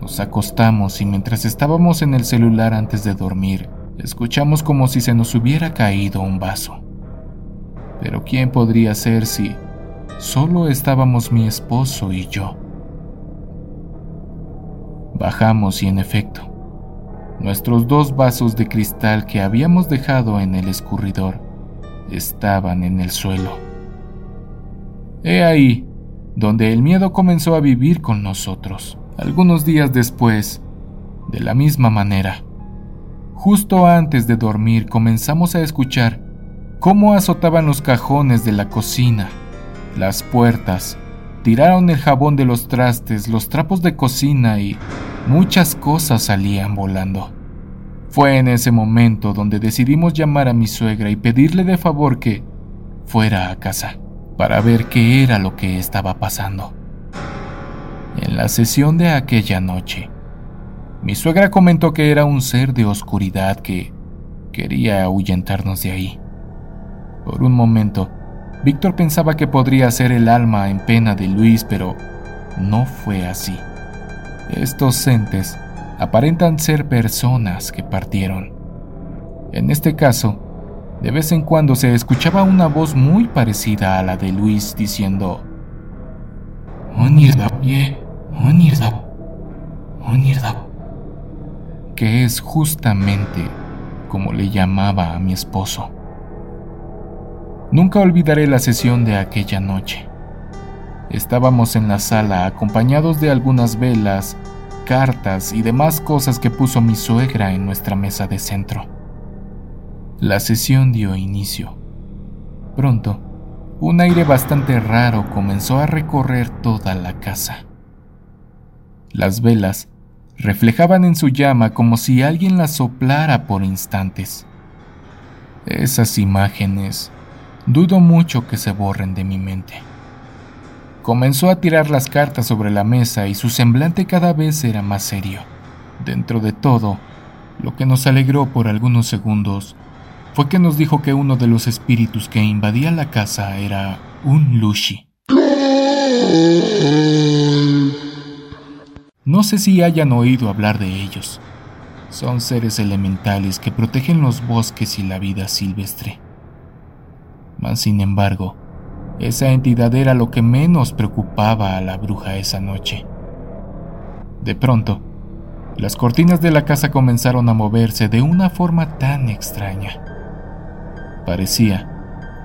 Nos acostamos y mientras estábamos en el celular antes de dormir, escuchamos como si se nos hubiera caído un vaso. Pero ¿quién podría ser si solo estábamos mi esposo y yo? Bajamos y en efecto, nuestros dos vasos de cristal que habíamos dejado en el escurridor estaban en el suelo. He ahí donde el miedo comenzó a vivir con nosotros. Algunos días después, de la misma manera, justo antes de dormir comenzamos a escuchar cómo azotaban los cajones de la cocina, las puertas, tiraron el jabón de los trastes, los trapos de cocina y muchas cosas salían volando. Fue en ese momento donde decidimos llamar a mi suegra y pedirle de favor que fuera a casa para ver qué era lo que estaba pasando. En la sesión de aquella noche, mi suegra comentó que era un ser de oscuridad que quería ahuyentarnos de ahí. Por un momento, Víctor pensaba que podría ser el alma en pena de Luis, pero no fue así. Estos entes aparentan ser personas que partieron. En este caso, de vez en cuando se escuchaba una voz muy parecida a la de Luis diciendo: Onirda, que es justamente como le llamaba a mi esposo. Nunca olvidaré la sesión de aquella noche. Estábamos en la sala acompañados de algunas velas, cartas y demás cosas que puso mi suegra en nuestra mesa de centro. La sesión dio inicio. Pronto, un aire bastante raro comenzó a recorrer toda la casa. Las velas reflejaban en su llama como si alguien la soplara por instantes. Esas imágenes dudo mucho que se borren de mi mente. Comenzó a tirar las cartas sobre la mesa y su semblante cada vez era más serio. Dentro de todo, lo que nos alegró por algunos segundos fue que nos dijo que uno de los espíritus que invadía la casa era un Lushi. No sé si hayan oído hablar de ellos. Son seres elementales que protegen los bosques y la vida silvestre. Mas, sin embargo, esa entidad era lo que menos preocupaba a la bruja esa noche. De pronto, las cortinas de la casa comenzaron a moverse de una forma tan extraña. Parecía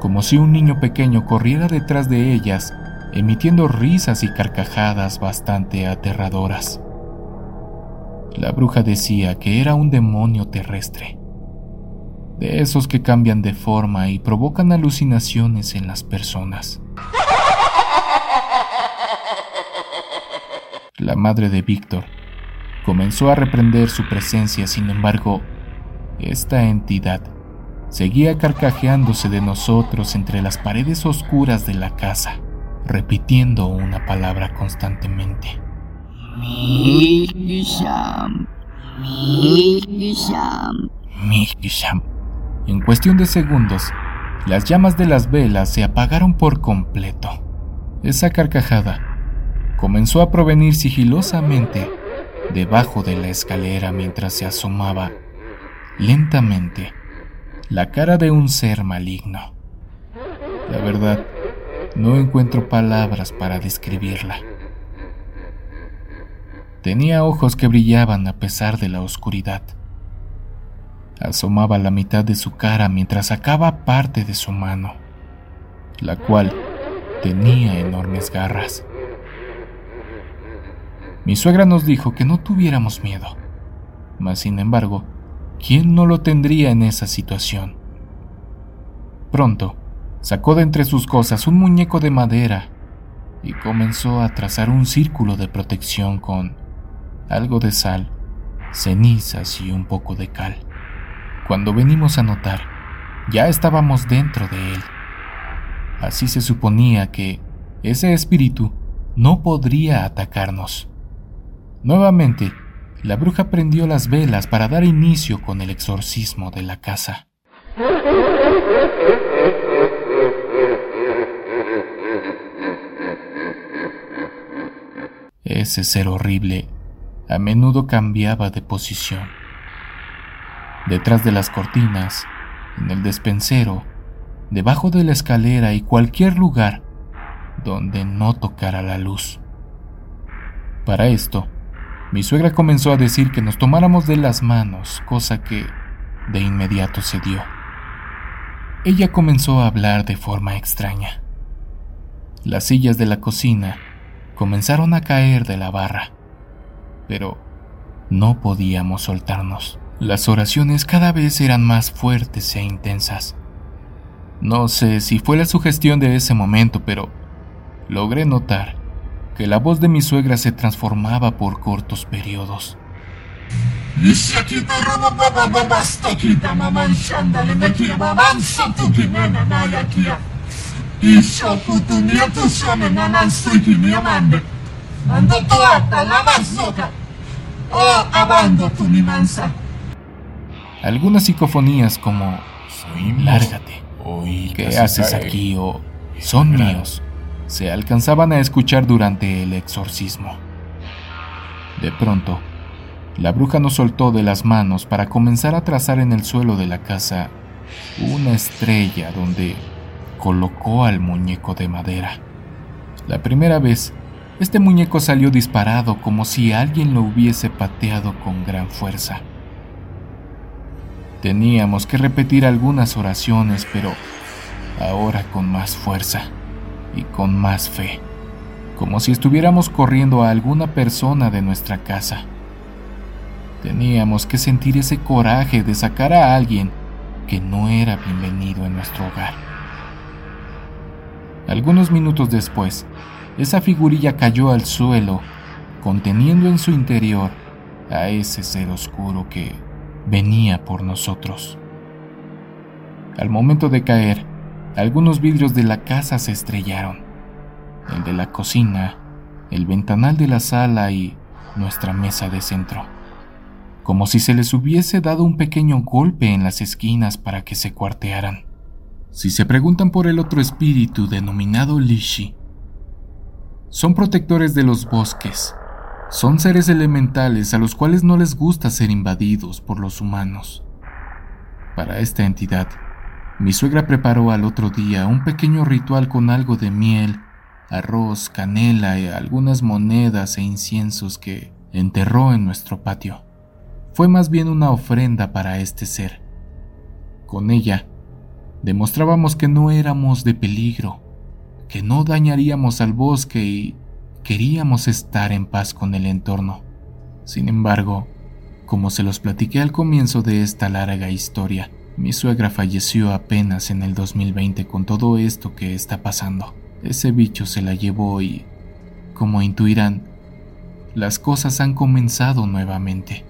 como si un niño pequeño corriera detrás de ellas, emitiendo risas y carcajadas bastante aterradoras. La bruja decía que era un demonio terrestre, de esos que cambian de forma y provocan alucinaciones en las personas. La madre de Víctor comenzó a reprender su presencia, sin embargo, esta entidad seguía carcajeándose de nosotros entre las paredes oscuras de la casa, repitiendo una palabra constantemente. Misham. En cuestión de segundos, las llamas de las velas se apagaron por completo. Esa carcajada comenzó a provenir sigilosamente debajo de la escalera mientras se asomaba lentamente la cara de un ser maligno. La verdad, no encuentro palabras para describirla. Tenía ojos que brillaban a pesar de la oscuridad. Asomaba la mitad de su cara mientras sacaba parte de su mano, la cual tenía enormes garras. Mi suegra nos dijo que no tuviéramos miedo, mas sin embargo, ¿quién no lo tendría en esa situación? Pronto, sacó de entre sus cosas un muñeco de madera y comenzó a trazar un círculo de protección con algo de sal, cenizas y un poco de cal. Cuando venimos a notar, ya estábamos dentro de él. Así se suponía que ese espíritu no podría atacarnos. Nuevamente, la bruja prendió las velas para dar inicio con el exorcismo de la casa. Ese ser horrible a menudo cambiaba de posición. Detrás de las cortinas, en el despensero, debajo de la escalera y cualquier lugar donde no tocara la luz. Para esto, mi suegra comenzó a decir que nos tomáramos de las manos, cosa que de inmediato se dio. Ella comenzó a hablar de forma extraña. Las sillas de la cocina comenzaron a caer de la barra, pero no podíamos soltarnos. Las oraciones cada vez eran más fuertes e intensas. No sé si fue la sugestión de ese momento, pero logré notar que la voz de mi suegra se transformaba por cortos periodos. Algunas psicofonías como "lárgate", "¿qué haces aquí?" o "son míos" se alcanzaban a escuchar durante el exorcismo. De pronto, la bruja nos soltó de las manos para comenzar a trazar en el suelo de la casa una estrella donde colocó al muñeco de madera. La primera vez, este muñeco salió disparado como si alguien lo hubiese pateado con gran fuerza. Teníamos que repetir algunas oraciones, pero ahora con más fuerza y con más fe, como si estuviéramos corriendo a alguna persona de nuestra casa. Teníamos que sentir ese coraje de sacar a alguien que no era bienvenido en nuestro hogar. Algunos minutos después, esa figurilla cayó al suelo, conteniendo en su interior a ese ser oscuro que venía por nosotros. Al momento de caer, algunos vidrios de la casa se estrellaron, el de la cocina, el ventanal de la sala y nuestra mesa de centro, como si se les hubiese dado un pequeño golpe en las esquinas para que se cuartearan. Si se preguntan por el otro espíritu denominado Lushi, son protectores de los bosques, son seres elementales a los cuales no les gusta ser invadidos por los humanos. Para esta entidad, mi suegra preparó al otro día un pequeño ritual con algo de miel, arroz, canela y algunas monedas e inciensos que enterró en nuestro patio. Fue más bien una ofrenda para este ser. Con ella, demostrábamos que no éramos de peligro, que no dañaríamos al bosque y queríamos estar en paz con el entorno. Sin embargo, como se los platiqué al comienzo de esta larga historia, mi suegra falleció apenas en el 2020 con todo esto que está pasando. Ese bicho se la llevó y, como intuirán, las cosas han comenzado nuevamente.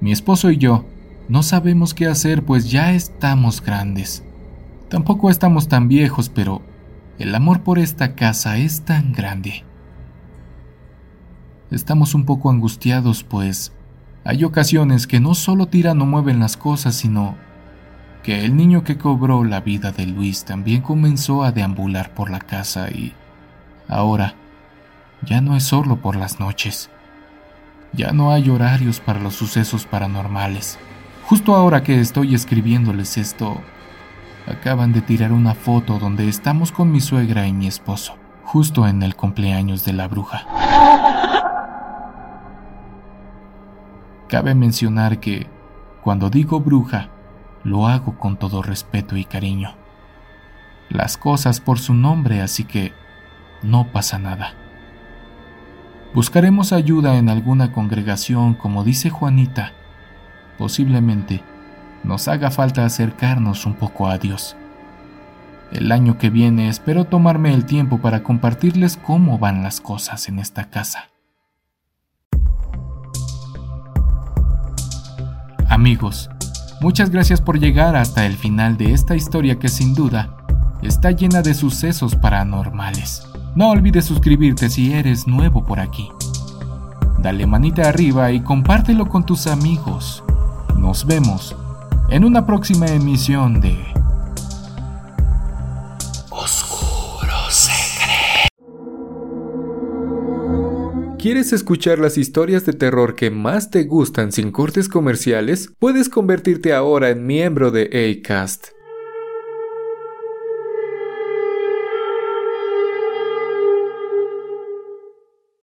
Mi esposo y yo no sabemos qué hacer, pues ya estamos grandes. Tampoco estamos tan viejos, pero el amor por esta casa es tan grande. Estamos un poco angustiados, pues hay ocasiones que no solo tiran o mueven las cosas, sino que el niño que cobró la vida de Luis también comenzó a deambular por la casa y ahora ya no es solo por las noches. Ya no hay horarios para los sucesos paranormales. Justo ahora que estoy escribiéndoles esto, acaban de tirar una foto donde estamos con mi suegra y mi esposo, justo en el cumpleaños de la bruja. Cabe mencionar que, cuando digo bruja, lo hago con todo respeto y cariño. Las cosas por su nombre, así que no pasa nada. Buscaremos ayuda en alguna congregación, como dice Juanita. Posiblemente nos haga falta acercarnos un poco a Dios. El año que viene espero tomarme el tiempo para compartirles cómo van las cosas en esta casa. Amigos, muchas gracias por llegar hasta el final de esta historia que sin duda está llena de sucesos paranormales. No olvides suscribirte si eres nuevo por aquí. Dale manita arriba y compártelo con tus amigos. Nos vemos en una próxima emisión de Oscuro Secreto. ¿Quieres escuchar las historias de terror que más te gustan sin cortes comerciales? Puedes convertirte ahora en miembro de Acast.